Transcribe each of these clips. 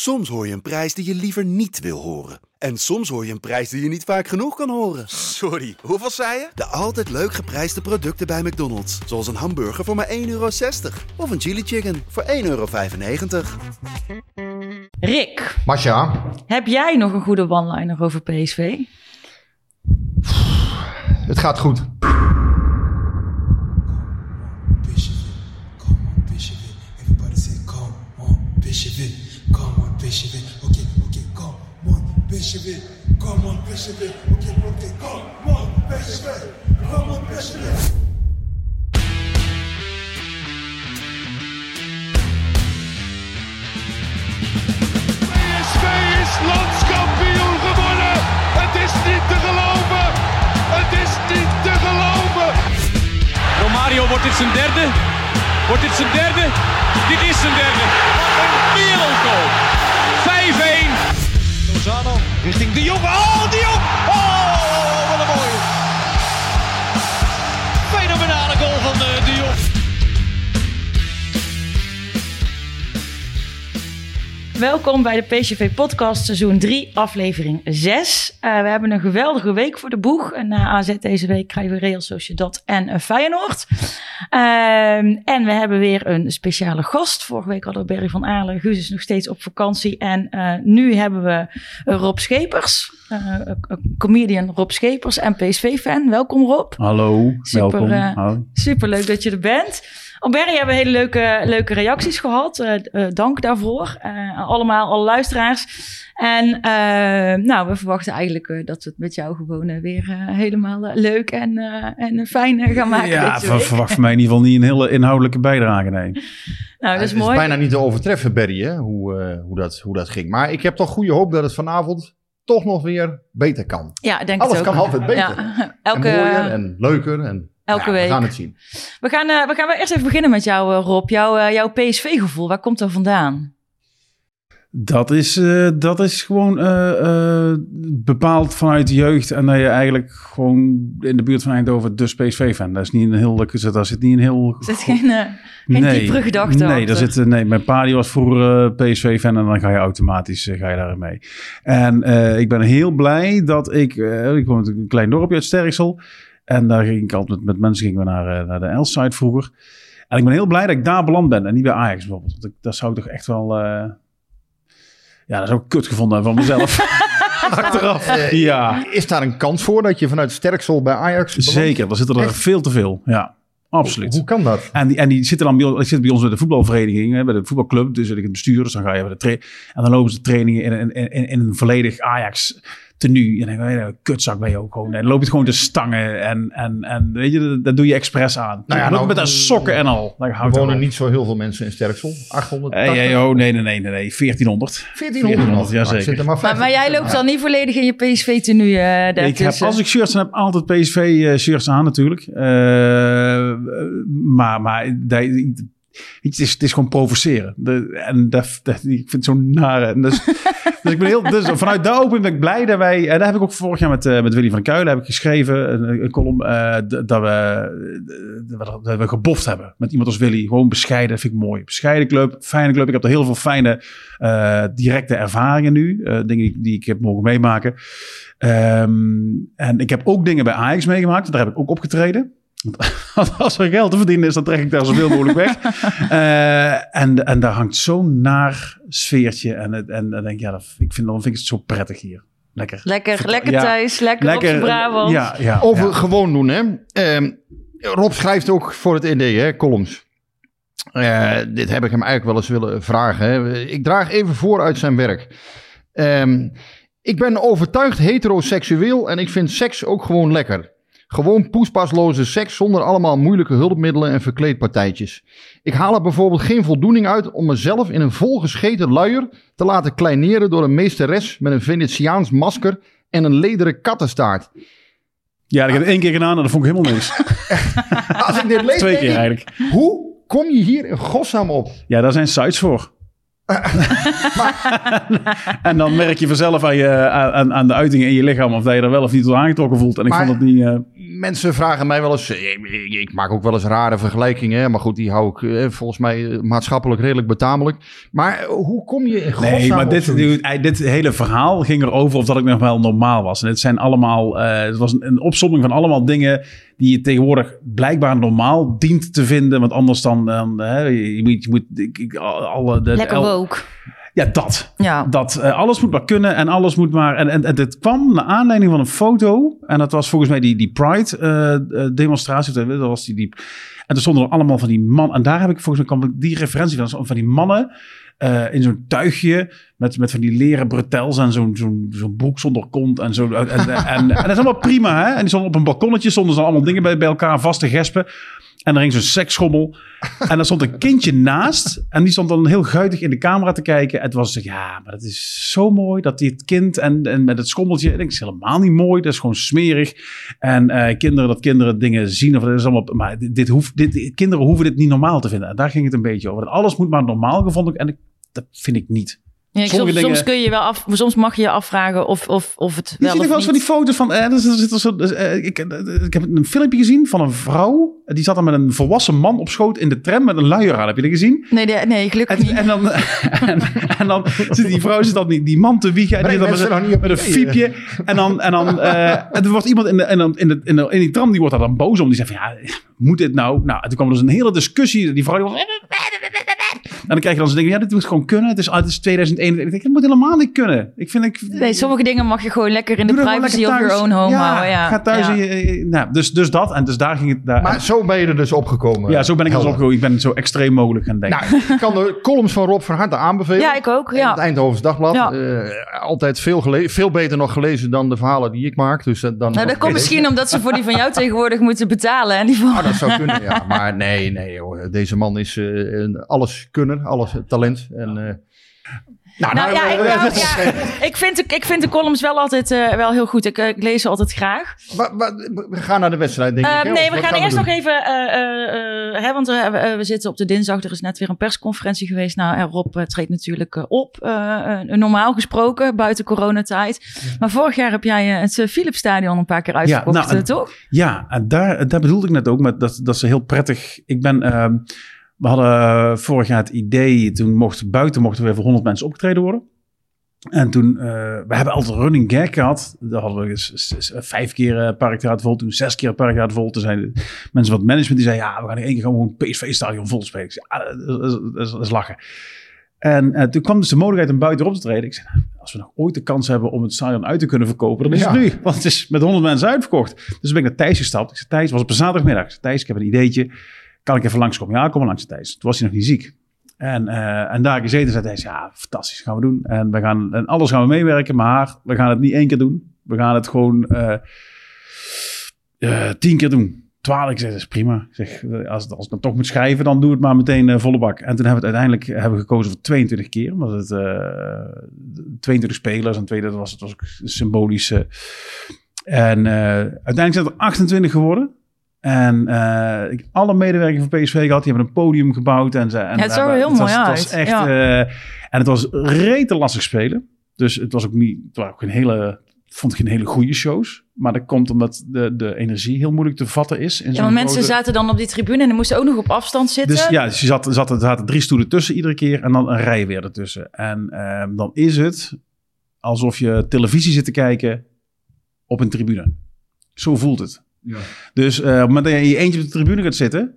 Soms hoor je een prijs die je liever niet wil horen. En soms hoor je een prijs die je niet vaak genoeg kan horen. Sorry, hoeveel zei je? De altijd leuk geprijsde producten bij McDonald's. Zoals een hamburger voor maar €1,60. Of een chili chicken voor €1,95. Rick. Masha. Heb jij nog een goede one-liner over PSV? Het gaat goed. PSV is landskampioen gewonnen. Het is niet te geloven. Het is niet te geloven. Romario, wordt dit zijn derde? Wordt dit zijn derde? Dit is zijn derde. Wat een wereldgoal. 5-1. Lozano richting De Jong. Oh, De Jong! Oh, wat een mooie. Fenomenale goal van De Jong. Welkom bij de PSV-podcast, seizoen 3, aflevering 6. We hebben een geweldige week voor de boeg. Na AZ deze week krijgen we Real Sociedad en Feyenoord. En we hebben weer een speciale gast. Vorige week hadden we Berry van Aalen. Guus is nog steeds op vakantie. En nu hebben we Rob Scheepers. Comedian Rob Scheepers en PSV-fan. Welkom, Rob. Hallo, welkom. Superleuk dat je er bent. Op Berry hebben we hele leuke reacties gehad. Dank daarvoor. Allemaal, alle luisteraars. En we verwachten eigenlijk dat we het met jou gewoon weer helemaal leuk en fijn gaan maken. Ja, verwacht van mij in ieder geval niet een hele inhoudelijke bijdrage. Nee. Nou, dat is mooi. Het is bijna niet te overtreffen, Berry, hè? Hoe dat ging. Maar ik heb toch goede hoop dat het vanavond toch nog weer beter kan. Ja, denk alles het ook. Alles kan altijd beter. Ja, en mooier en leuker en... Elke week. We gaan het zien. We gaan wel eerst even beginnen met jou, Rob. Jouw PSV-gevoel, waar komt dat vandaan? Dat is gewoon bepaald vanuit de jeugd. En dat je eigenlijk gewoon in de buurt van Eindhoven dus PSV-fan. Daar zit geen diepere gedachte achter. Nee, mijn pa die was vroeger PSV-fan en dan ga je automatisch ga je daarin mee. En ik ben heel blij dat ik woon in een klein dorpje uit Sterksel. En daar ging ik altijd met mensen naar de Elside vroeger. En ik ben heel blij dat ik daar beland ben. En niet bij Ajax bijvoorbeeld. Want dat zou ik toch echt wel... dat is ook kut gevonden van mezelf. Achteraf. Ja. Is daar een kans voor dat je vanuit Sterksel bij Ajax belandt? Zeker, daar zitten er veel te veel. Ja, absoluut. Hoe kan dat? En die zitten dan bij ons bij de voetbalvereniging, hè, bij de voetbalclub. Dus ik het bestuur, dus dan ga je bij de en dan lopen ze trainingen in een volledig Ajax... tenue. En dan denk ik, kutzak ben je ook gewoon. En dan loop je gewoon de stangen. En weet je, dat doe je expres aan. Met dat sokken en al. Er wonen niet zo heel veel mensen in Sterksel. 880? Nee. 1400. 1400, ja zeker. Maar jij loopt dan niet volledig in je PSV tenue daartussen. Als ik shirts heb, altijd PSV shirts aan natuurlijk. Het is gewoon provoceren. Ik vind het zo nare. Dus ik ben dus vanuit daar open ben ik blij dat wij... En daar heb ik ook vorig jaar met Willy van Kuilen heb ik geschreven. Een column dat we geboft hebben. Met iemand als Willy. Gewoon bescheiden. Vind ik mooi. Bescheiden club. Fijne club. Ik heb er heel veel fijne directe ervaringen nu. Dingen die ik heb mogen meemaken. En ik heb ook dingen bij Ajax meegemaakt. Daar heb ik ook opgetreden. Want als er geld te verdienen is, dan trek ik daar zoveel mogelijk weg. En daar hangt zo'n naar sfeertje. En dan denk ik, vind ik het zo prettig hier. Lekker thuis, lekker op de Brabant. Ja, over gewoon doen, hè. Rob schrijft ook voor het ND, hè, columns. Dit heb ik hem eigenlijk wel eens willen vragen. Hè. Ik draag even voor uit zijn werk. Ik ben overtuigd heteroseksueel en ik vind seks ook gewoon lekker. Gewoon poespasloze seks zonder allemaal moeilijke hulpmiddelen en verkleedpartijtjes. Ik haal er bijvoorbeeld geen voldoening uit om mezelf in een volgescheten luier te laten kleineren door een meesteres met een Venetiaans masker en een lederen kattenstaart. Ja, ik heb het 1 keer gedaan en dat vond ik helemaal niks. Als ik dit lees, 2 keer eigenlijk. Hoe kom je hier in godsnaam op? Ja, daar zijn sites voor. En dan merk je vanzelf aan de uitingen in je lichaam of dat je er wel of niet tot aangetrokken voelt. En ik vond het niet... mensen vragen mij wel eens... Ik maak ook wel eens rare vergelijkingen. Maar goed, die hou ik volgens mij maatschappelijk redelijk betamelijk. Maar hoe kom je in godsnaam... Nee, maar dit hele verhaal ging erover of dat ik nog wel normaal was. En het zijn allemaal... het was een opsomming van allemaal dingen... die je tegenwoordig blijkbaar normaal dient te vinden. Want anders dan lekker woke. Ja, dat. Ja. Dat alles moet maar kunnen en alles moet maar... En dit kwam naar aanleiding van een foto. En dat was volgens mij die Pride-demonstratie. Dat was die... En er stonden er allemaal van die mannen. En daar heb ik volgens mij die referentie van die mannen... in zo'n tuigje met van die leren bretels en zo'n broek zonder kont en zo. En dat is allemaal prima, hè? En die stonden op een balkonnetje, stonden ze allemaal dingen bij elkaar vast te gespen. En er ging zo'n seksschommel. En daar stond een kindje naast. En die stond dan heel guitig in de camera te kijken. En het was ja, maar dat is zo mooi dat dit kind en met het schommeltje. Ik denk, dat is helemaal niet mooi. Dat is gewoon smerig. En kinderen dingen zien. Of dat is allemaal, maar kinderen hoeven dit niet normaal te vinden. En daar ging het een beetje over. Alles moet maar normaal gevonden worden. En dat vind ik niet. Ja, soms kun je wel soms mag je je afvragen of het wel. Je ziet wel eens van die foto's van. Ik heb een filmpje gezien van een vrouw. Die zat dan met een volwassen man op schoot in de tram met een luier aan. Heb je dat gezien? Nee, gelukkig niet. En dan zit die vrouw die man te wiegen. En die zit dan met een fiepje. En er wordt iemand in die tram, die wordt daar dan boos om. Die zegt van ja, moet dit nou? Nou, en toen kwam dus een hele discussie. Die vrouw die was... En dan krijg je dan zo'n ding, ja, dit moet gewoon kunnen. Het is 2001. Ik denk, het moet helemaal niet kunnen. Sommige dingen mag je gewoon lekker in de privacy of your own home houden. Ja, ga thuis. Ja. Dus dat. En dus daar ging het... Maar zo ben je er dus opgekomen. Ja, zo ben ik er dus opgekomen. Ik ben het zo extreem mogelijk gaan denken. Nou, ik kan de columns van Rob van harte aanbevelen. Ja, ik ook. Ja. Het Eindhovens Dagblad. Ja. Altijd veel beter nog gelezen dan de verhalen die ik maak. Dus dat komt misschien omdat ze voor die van jou tegenwoordig moeten betalen. En die van... Oh, dat zou kunnen, ja. Maar nee, hoor. Deze man is alles kunnen. Alles talent. En, ik vind de columns wel altijd wel heel goed. Ik lees ze altijd graag. We gaan naar de wedstrijd, denk ik. Nee, we gaan eerst nog even... want we zitten op de dinsdag. Er is net weer een persconferentie geweest. Nou, en Rob treedt natuurlijk op. Normaal gesproken, buiten coronatijd. Maar vorig jaar heb jij het Philips Stadion een paar keer uitverkocht, toch? Ja, en daar bedoelde ik net ook met dat ze heel prettig... Ik ben... we hadden vorig jaar het idee, toen mochten weer voor 100 mensen opgetreden worden. En toen, we hebben altijd een running gag gehad. Daar hadden we 5 keer Parktheater vol, toen 6 keer Parktheater vol. Toen zijn mensen van het management die zeiden, ja, we gaan in één keer gewoon PSV-stadion vol spelen. Ik zei, dat is lachen. En toen kwam dus de mogelijkheid om buiten op te treden. Ik zei, als we nog ooit de kans hebben om het stadion uit te kunnen verkopen, dan is het nu. Want het is met 100 mensen uitverkocht. Dus ben ik naar Thijs gestapt. Ik zei, Thijs, was op een zaterdagmiddag. Ik zei, Thijs, ik heb een ideetje. Kan ik even langskomen? Ja, kom maar langs, Thijs. Toen was hij nog niet ziek. En daar gezeten zei Thijs, ja, fantastisch, gaan we doen. En alles gaan we meewerken, maar we gaan het niet 1 keer doen. We gaan het gewoon 10 keer doen. 12, ik zeg, dat is prima. Ik zeg, als ik dan toch moet schrijven, dan doe het maar meteen volle bak. En toen hebben we het uiteindelijk gekozen voor 22 keer. Omdat het 22 spelers en tweede, dat was ook symbolisch. En uiteindelijk zijn het er 28 geworden. En alle medewerkers van PSV gehad. Die hebben een podium gebouwd. Het zag er heel mooi uit. Het was echt, en het was rete lastig spelen. Dus het was ook niet... vond geen hele goede shows. Maar dat komt omdat de energie heel moeilijk te vatten is. Mensen zaten dan op die tribune en moesten ook nog op afstand zitten. Dus ja, dus zaten 3 stoelen tussen iedere keer. En dan een rij weer ertussen. En dan is het alsof je televisie zit te kijken op een tribune. Zo voelt het. Ja. Dus op het moment dat je in je eentje op de tribune gaat zitten... en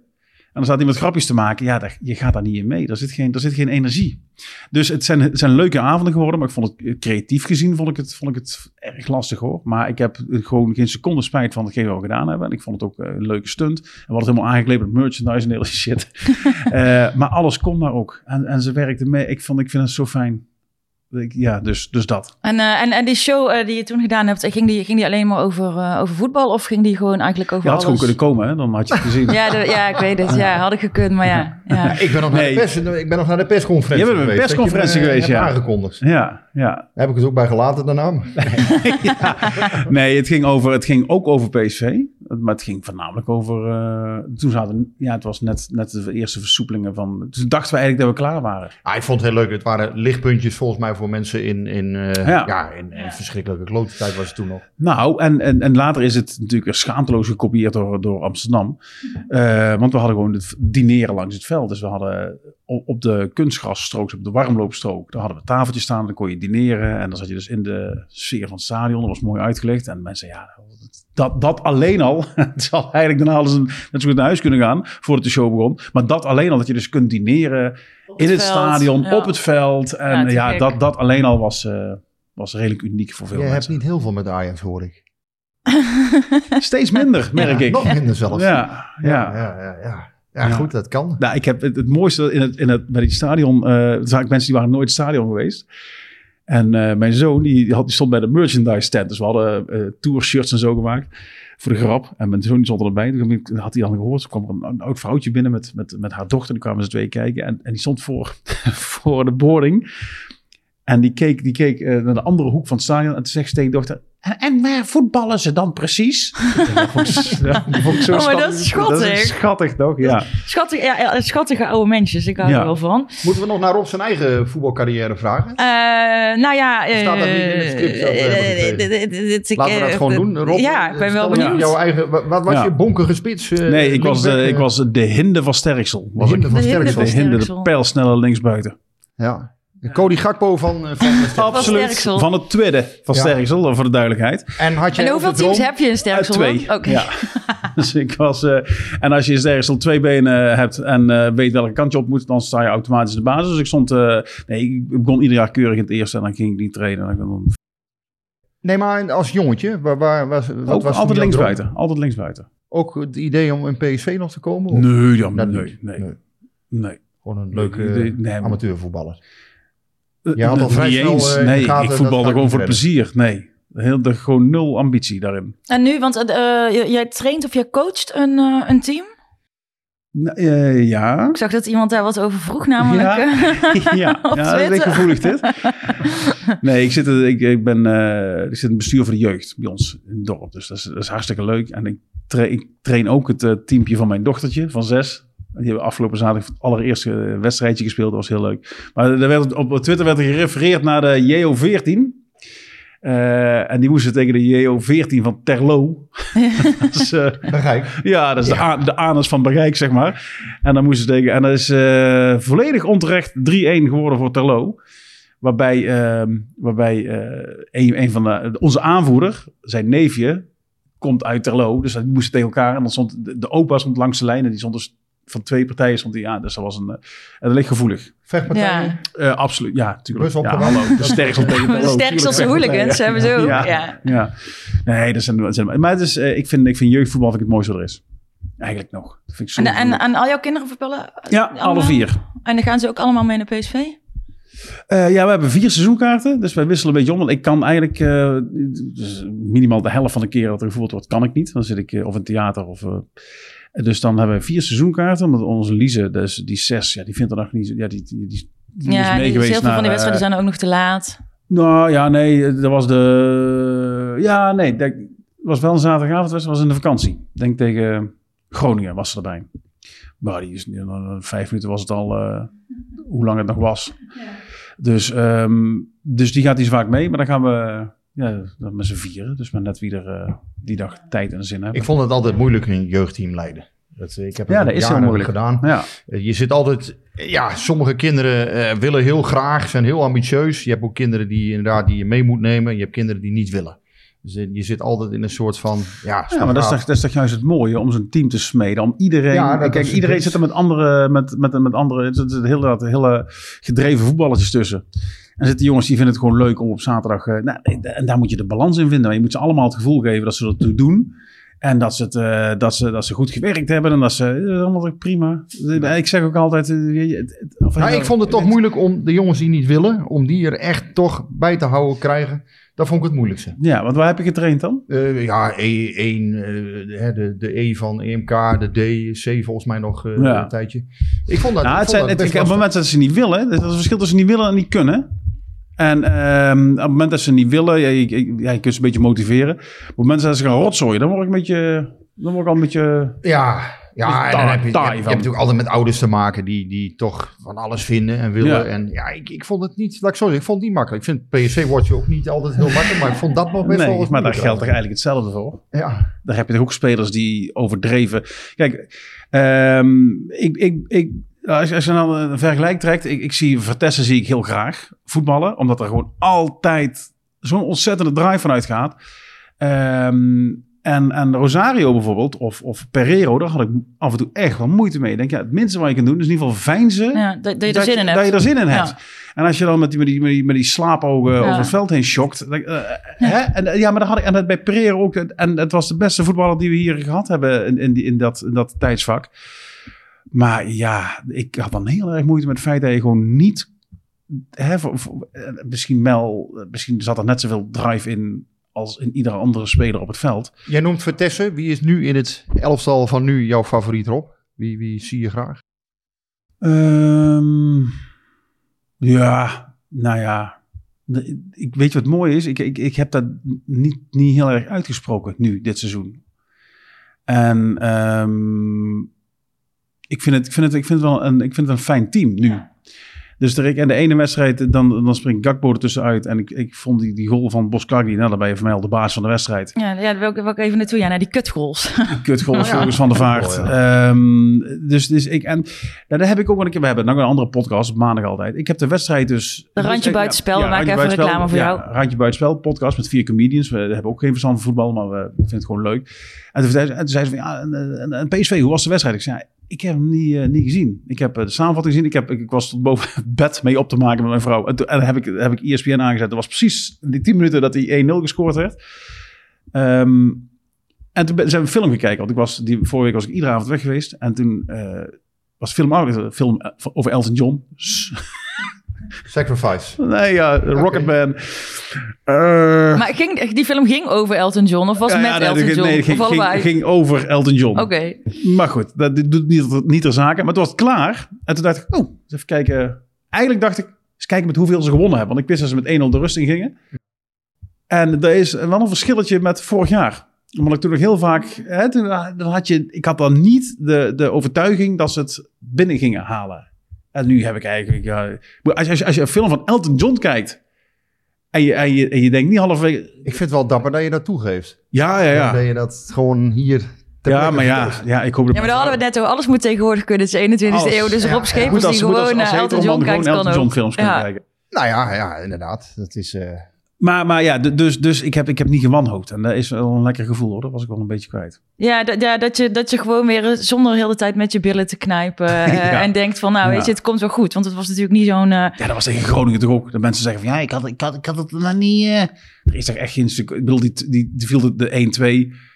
dan staat iemand grapjes te maken... ja, je gaat daar niet in mee. Daar zit geen energie. Dus het zijn leuke avonden geworden... maar ik vond het creatief gezien vond ik het erg lastig, hoor. Maar ik heb gewoon geen seconde spijt van hetgeen we gedaan hebben. En ik vond het ook een leuke stunt. En we hadden het helemaal aangekleed met merchandise en hele shit. Maar alles kon daar ook. En ze werkte mee. Ik vind het zo fijn... Ja, dus dat. En die show die je toen gedaan hebt, ging die alleen maar over voetbal? Of ging die gewoon eigenlijk over alles? Je had gewoon kunnen komen, hè? Dan had je het gezien. Ja, ik weet het. Ja, had ik gekund, maar ja. Ik ben nog naar de persconferentie geweest. Aangekondigd. Ja. Heb ik het ook bij gelaten daarna? Nee, het ging ook over PSV. Maar het ging voornamelijk over... toen zaten... Ja, het was net de eerste versoepelingen van... Toen dachten we eigenlijk dat we klaar waren. Ah, ik vond het heel leuk. Het waren lichtpuntjes volgens mij... voor mensen in verschrikkelijke klote tijd was het toen nog. Nou, en later is het natuurlijk schaamteloos gekopieerd door Amsterdam. Want we hadden gewoon het dineren langs het veld. Dus we hadden op de kunstgrasstrook, dus op de warmloopstrook, daar hadden we tafeltjes staan, dan kon je dineren. En dan zat je dus in de sfeer van het stadion. Dat was mooi uitgelegd. En mensen dat alleen al, het zal eigenlijk daarna alles net zo goed naar huis kunnen gaan voordat de show begon. Maar dat alleen al, dat je dus kunt dineren in het stadion, op het veld. En ja, dat alleen al was redelijk uniek voor veel mensen. Je hebt niet heel veel met Ajax, hoor ik. Steeds minder, merk ik. Nog minder zelfs. Ja, goed, dat kan. Nou, ik heb het mooiste bij het stadion, er zijn mensen die waren nooit het stadion geweest. En mijn zoon, die stond bij de merchandise stand. Dus we hadden tourshirts en zo gemaakt. Voor de grap. En mijn zoon die stond erbij. Toen had hij dan gehoord. Toen kwam er een oud vrouwtje binnen met haar dochter. Die kwamen ze twee kijken. En die stond voor de boarding. En die keek naar de andere hoek van het stadion. En toen zegt ze tegen de dochter... En waar voetballen ze dan precies? Dat is schattig. Dat is schattig toch? Ja. Schattige oude mensjes. Ik hou er wel van. Moeten we nog naar Rob zijn eigen voetbalcarrière vragen? Nou ja... Staat dat niet in het script? Laten we dat gewoon doen, Rob. Ja, ik ben wel benieuwd. Wat was je bonkige spits? Nee, ik was de hinde van Sterksel. De hinde, de pijlsnelle linksbuiten. Ja. Cody Gakpo van absoluut, van het tweede van Sterksel, voor de duidelijkheid. En hoeveel teams heb je in Sterksel? 2. Okay. Ja. Dus ik was... en als je in Sterksel 2 benen hebt en weet welke kant je op moet, dan sta je automatisch in de basis. Dus ik stond... ik begon ieder jaar keurig in het eerste en dan ging ik niet trainen. Nee, maar als jongetje, was altijd linksbuiten. Altijd linksbuiten. Ook het idee om in PSV nog te komen? Nee, nee. Gewoon een leuke amateurvoetballer. Je had al vrij eens. Snel, nee, ik voetbalde gewoon voor plezier. Nee, gewoon nul ambitie daarin. En nu, want jij traint of jij coacht een team? Ja. Ik zag dat iemand daar wat over vroeg namelijk. Ja, dat is echt gevoelig dit. Nee, ik zit in het bestuur voor de jeugd bij ons in het dorp. Dus dat is hartstikke leuk. En ik train ook het teampje van mijn dochtertje van 6... Die hebben afgelopen zaterdag het allereerste wedstrijdje gespeeld. Dat was heel leuk. Maar op Twitter werd er gerefereerd naar de JO14. En die moesten tegen de JO14 van Terlo. Dat is, Bergeijk. Ja, dat is de anus van Bergeijk, zeg maar. En dan moesten ze tegen... En dat is volledig onterecht 3-1 geworden voor Terlo. Waarbij onze aanvoerder, zijn neefje, komt uit Terlo. Dus die moesten tegen elkaar. En dan stond de opa langs de lijn en die stond dus... Van twee partijen stond hij aan. Dus dat was dat ligt gevoelig. Vechtpartijen? Ja. Absoluut, ja, natuurlijk. Ja, de Sterksel tegen de Sterkselse hooligans hebben ze ook. Ja. Nee, dat zijn... Maar het is, ik vind jeugdvoetbal het mooiste wat er is. Eigenlijk nog. Dat vind ik zo en al jouw kinderen voetballen? Ja, allemaal? Alle 4. En dan gaan ze ook allemaal mee naar PSV? Ja, we hebben 4 seizoenkaarten. Dus wij wisselen een beetje om. Want ik kan eigenlijk dus minimaal de helft van de keren dat er gevoerd wordt, kan ik niet. Dan zit ik of in theater of... Dus dan hebben we 4 seizoenkaarten. Omdat onze Lize, dus die 6, die vindt er nog niet... Die is meegeweest. Heel veel van die wedstrijden zijn ook nog te laat. Nou ja, nee, dat was de... Ja, nee, dat was wel een zaterdagavond. Dat was in de vakantie. Ik denk tegen Groningen was ze erbij. Maar die is 5 minuten was het al, hoe lang het nog was. Ja. Dus die gaat iets vaak mee. Maar dan gaan we... Ja, met z'n 4, dus maar net wie er die dag tijd en zin hebben. Ik vond het altijd moeilijk een jeugdteam leiden. Ik heb het jaren gedaan. Ja. Je zit altijd... Ja, sommige kinderen willen heel graag, zijn heel ambitieus. Je hebt ook kinderen die je mee moet nemen. Je hebt kinderen die niet willen. Dus je zit altijd in een soort van... Ja, maar dat is toch juist het mooie om zo'n team te smeden. Om iedereen... Iedereen zit er met anderen... Er zitten hele gedreven voetballetjes tussen. En zitten jongens die vinden het gewoon leuk om op zaterdag... en daar moet je de balans in vinden. Maar je moet ze allemaal het gevoel geven dat ze dat toe doen. En dat ze goed gewerkt hebben. En dat is allemaal prima. Ja. Ik zeg ook altijd... ik vond het toch moeilijk om de jongens die niet willen... om die er echt toch bij te houden krijgen... Dat vond ik het moeilijkste. Ja, want waar heb je getraind dan? E1, de E van EMK, de D, C volgens mij nog een tijdje. Ik vond dat... Op het moment dat ze niet willen, dat is het verschil tussen niet willen en niet kunnen. En op het moment dat ze niet willen, je kunt ze een beetje motiveren. Op het moment dat ze gaan rotzooien, dan word ik al een beetje... Ja... Ja, dus en je hebt natuurlijk altijd met ouders te maken die toch van alles vinden en willen. Ja. En ja, ik vond het niet, ik vond het niet makkelijk. Ik vind PSV wordt je ook niet altijd heel makkelijk, maar ik vond dat nog best wel. Nee, maar daar geldt toch eigenlijk hetzelfde voor? Ja. Daar heb je toch ook spelers die overdreven. Kijk, als je nou een vergelijk trekt, ik zie Vertessen zie ik heel graag voetballen, omdat er gewoon altijd zo'n ontzettende drive vanuit gaat. En Romario bijvoorbeeld, of Pereiro, daar had ik af en toe echt wel moeite mee. Ik denk, ja, het minste wat je kan doen is in ieder geval veinzen. Ja, dat je er zin in hebt. Ja. En als je dan met die slaapogen over het veld heen schokt. Maar dat had ik en dat bij Pereiro ook. En het was de beste voetballer die we hier gehad hebben in dat tijdsvak. Maar ja, ik had dan heel erg moeite met het feit dat je gewoon niet... Misschien zat er net zoveel drive in als in iedere andere speler op het veld. Jij noemt Vertessen. Wie is nu in het elftal van nu jouw favoriet, Rob? Wie zie je graag? Ik weet wat mooi is. Ik heb dat niet heel erg uitgesproken nu, dit seizoen. En... Ik vind het wel een fijn team nu. Ja. Dus de ene wedstrijd, dan springt Gakpo ertussen uit. En ik vond die goal van Boscagli, nou, daarbij voor mij al de baas van de wedstrijd. Ja, daar wil ik even naartoe. Ja, naar die kutgoals. Die kutgoals volgens Van der Vaart. Oh, ja. Daar heb ik ook wel een keer... We hebben nog een andere podcast, op maandag altijd. Ik heb de wedstrijd dus... De Randje Buitenspel, we maken even reclame voor jou. Randje Buitenspel, podcast met 4 comedians. We hebben ook geen verstand van voetbal, maar we vinden het gewoon leuk. En toen zei ze van, ja, en PSV, hoe was de wedstrijd? Ik zei, ja, ik heb hem niet gezien. Ik heb de samenvatting gezien. Ik was tot boven het bed mee op te maken met mijn vrouw. En toen heb ik ESPN aangezet. Dat was precies die 10 minuten dat hij 1-0 gescoord werd. En toen zijn we een film gekeken. Want vorige week was ik iedere avond weg geweest. En toen was film over Elton John. Sacrifice. Nee, ja, Rocketman. Okay. Maar die film ging over Elton John? Of was het met Elton John? Nee, ging over Elton John. Oké. Okay. Maar goed, dat doet niet ter zake. Maar toen was het klaar. En toen dacht ik, eens even kijken. Eigenlijk dacht ik, eens kijken met hoeveel ze gewonnen hebben. Want ik wist dat ze met 1-0 de rust in gingen. En er is wel een verschilletje met vorig jaar. Omdat ik toen nog heel vaak... ik had dan niet de overtuiging dat ze het binnen gingen halen. En nu heb ik eigenlijk... Als je een film van Elton John kijkt... En je denkt niet halverwege... Ik vind het wel dapper dat je dat toegeeft. Ja. Dat je dat gewoon hier... ik hoop dat... Ja, maar daar hadden we net over. Alles moet tegenwoordig kunnen. Het is 21e eeuw. Dus Rob Scheepers die gewoon naar Elton John kijkt... Gewoon Elton John films kunnen kijken. Nou ja, inderdaad. Dat is... Maar ik heb niet gewanhoopt. En dat is wel een lekker gevoel, hoor. Dat was ik wel een beetje kwijt. Ja, dat je gewoon weer zonder heel de tijd met je billen te knijpen. En denkt van, weet je, het komt wel goed. Want het was natuurlijk niet zo'n... Ja, dat was tegen Groningen toch ook. Dat mensen zeggen van, ik had het nog niet... Er is toch echt geen stuk... Ik bedoel, die viel de 1-2...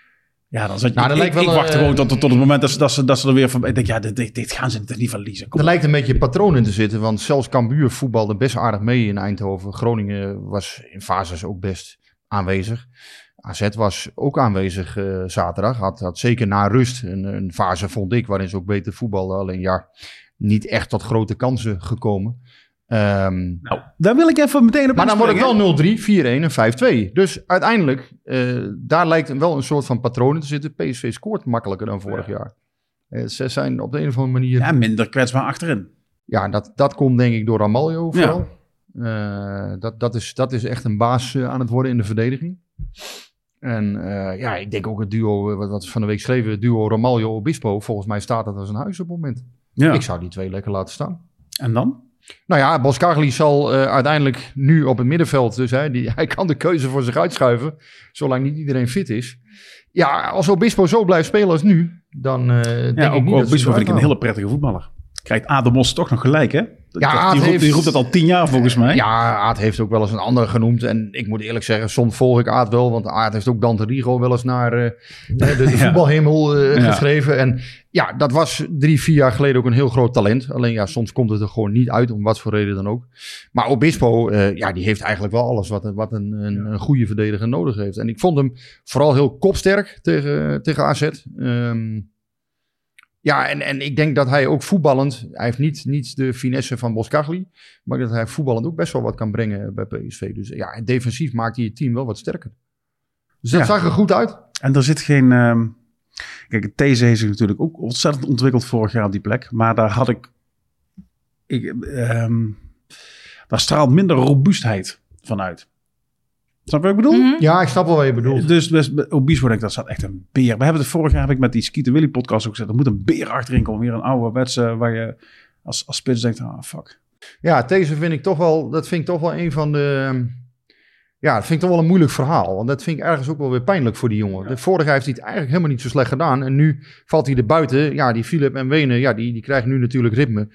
Ja, dan zat je... ik wacht gewoon tot het moment dat ze er weer van... Ik denk, dit gaan ze niet verliezen. Er lijkt een beetje een patroon in te zitten. Want zelfs Cambuur voetbalde best aardig mee in Eindhoven. Groningen was in fases ook best aanwezig. AZ was ook aanwezig zaterdag. Had zeker na rust een fase, vond ik, waarin ze ook beter voetbalden. Alleen niet echt tot grote kansen gekomen. Daar wil ik even meteen op. Maar dan wordt het wel 0-3, 4-1 en 5-2. Dus uiteindelijk, daar lijkt wel een soort van patroon in te zitten. PSV scoort makkelijker dan vorig jaar. Ze zijn op de een of andere manier... Ja, minder kwetsbaar achterin. Ja, dat komt denk ik door Ramalho vooral. Ja. Dat is echt een baas aan het worden in de verdediging. En ik denk ook het duo, wat van de week schreven, het duo Ramalho-Obispo. Volgens mij staat dat als een huis op het moment. Ja. Ik zou die twee lekker laten staan. En dan? Nou ja, Boscagli zal uiteindelijk nu op het middenveld... Dus hij kan de keuze voor zich uitschuiven... zolang niet iedereen fit is. Ja, als Obispo zo blijft spelen als nu... dan denk ik niet dat Obispo vind ik een hele prettige voetballer. Krijgt Aad de Mos toch nog gelijk, hè? Die roept dat al 10 jaar volgens mij. Ja, Aad heeft ook wel eens een ander genoemd. En ik moet eerlijk zeggen, soms volg ik Aad wel. Want Aad heeft ook Dante Rigo wel eens naar de voetbalhemel geschreven. En ja, dat was 3-4 jaar geleden ook een heel groot talent. Alleen ja, soms komt het er gewoon niet uit. Om wat voor reden dan ook. Maar Obispo, die heeft eigenlijk wel alles wat een goede verdediger nodig heeft. En ik vond hem vooral heel kopsterk tegen AZ. En ik denk dat hij ook voetballend... Hij heeft niet de finesse van Boscagli... maar dat hij voetballend ook best wel wat kan brengen bij PSV. Dus ja, defensief maakt hij het team wel wat sterker. Dus dat zag er goed uit. En er zit geen... Kijk, Thijs heeft zich natuurlijk ook ontzettend ontwikkeld vorig jaar op die plek. Maar daar had daar straalt minder robuustheid van uit. Snap je wat ik bedoel? Mm-hmm. Ja, ik snap wel wat je bedoelt. Dus Obispo, denk ik, dat staat echt een beer. We hebben het vorig jaar met die Skeeter Willy podcast ook gezegd. Er moet een beer achterin komen. Weer een ouderwetse waar je als spits denkt, ah, fuck. Ja, deze vind ik toch wel, een van de... Ja, dat vind ik toch wel een moeilijk verhaal. Want dat vind ik ergens ook wel weer pijnlijk voor die jongen. Ja. De vorige heeft hij het eigenlijk helemaal niet zo slecht gedaan. En nu valt hij er buiten. Ja, die Philipp Mwene, ja, die krijgt nu natuurlijk ritme.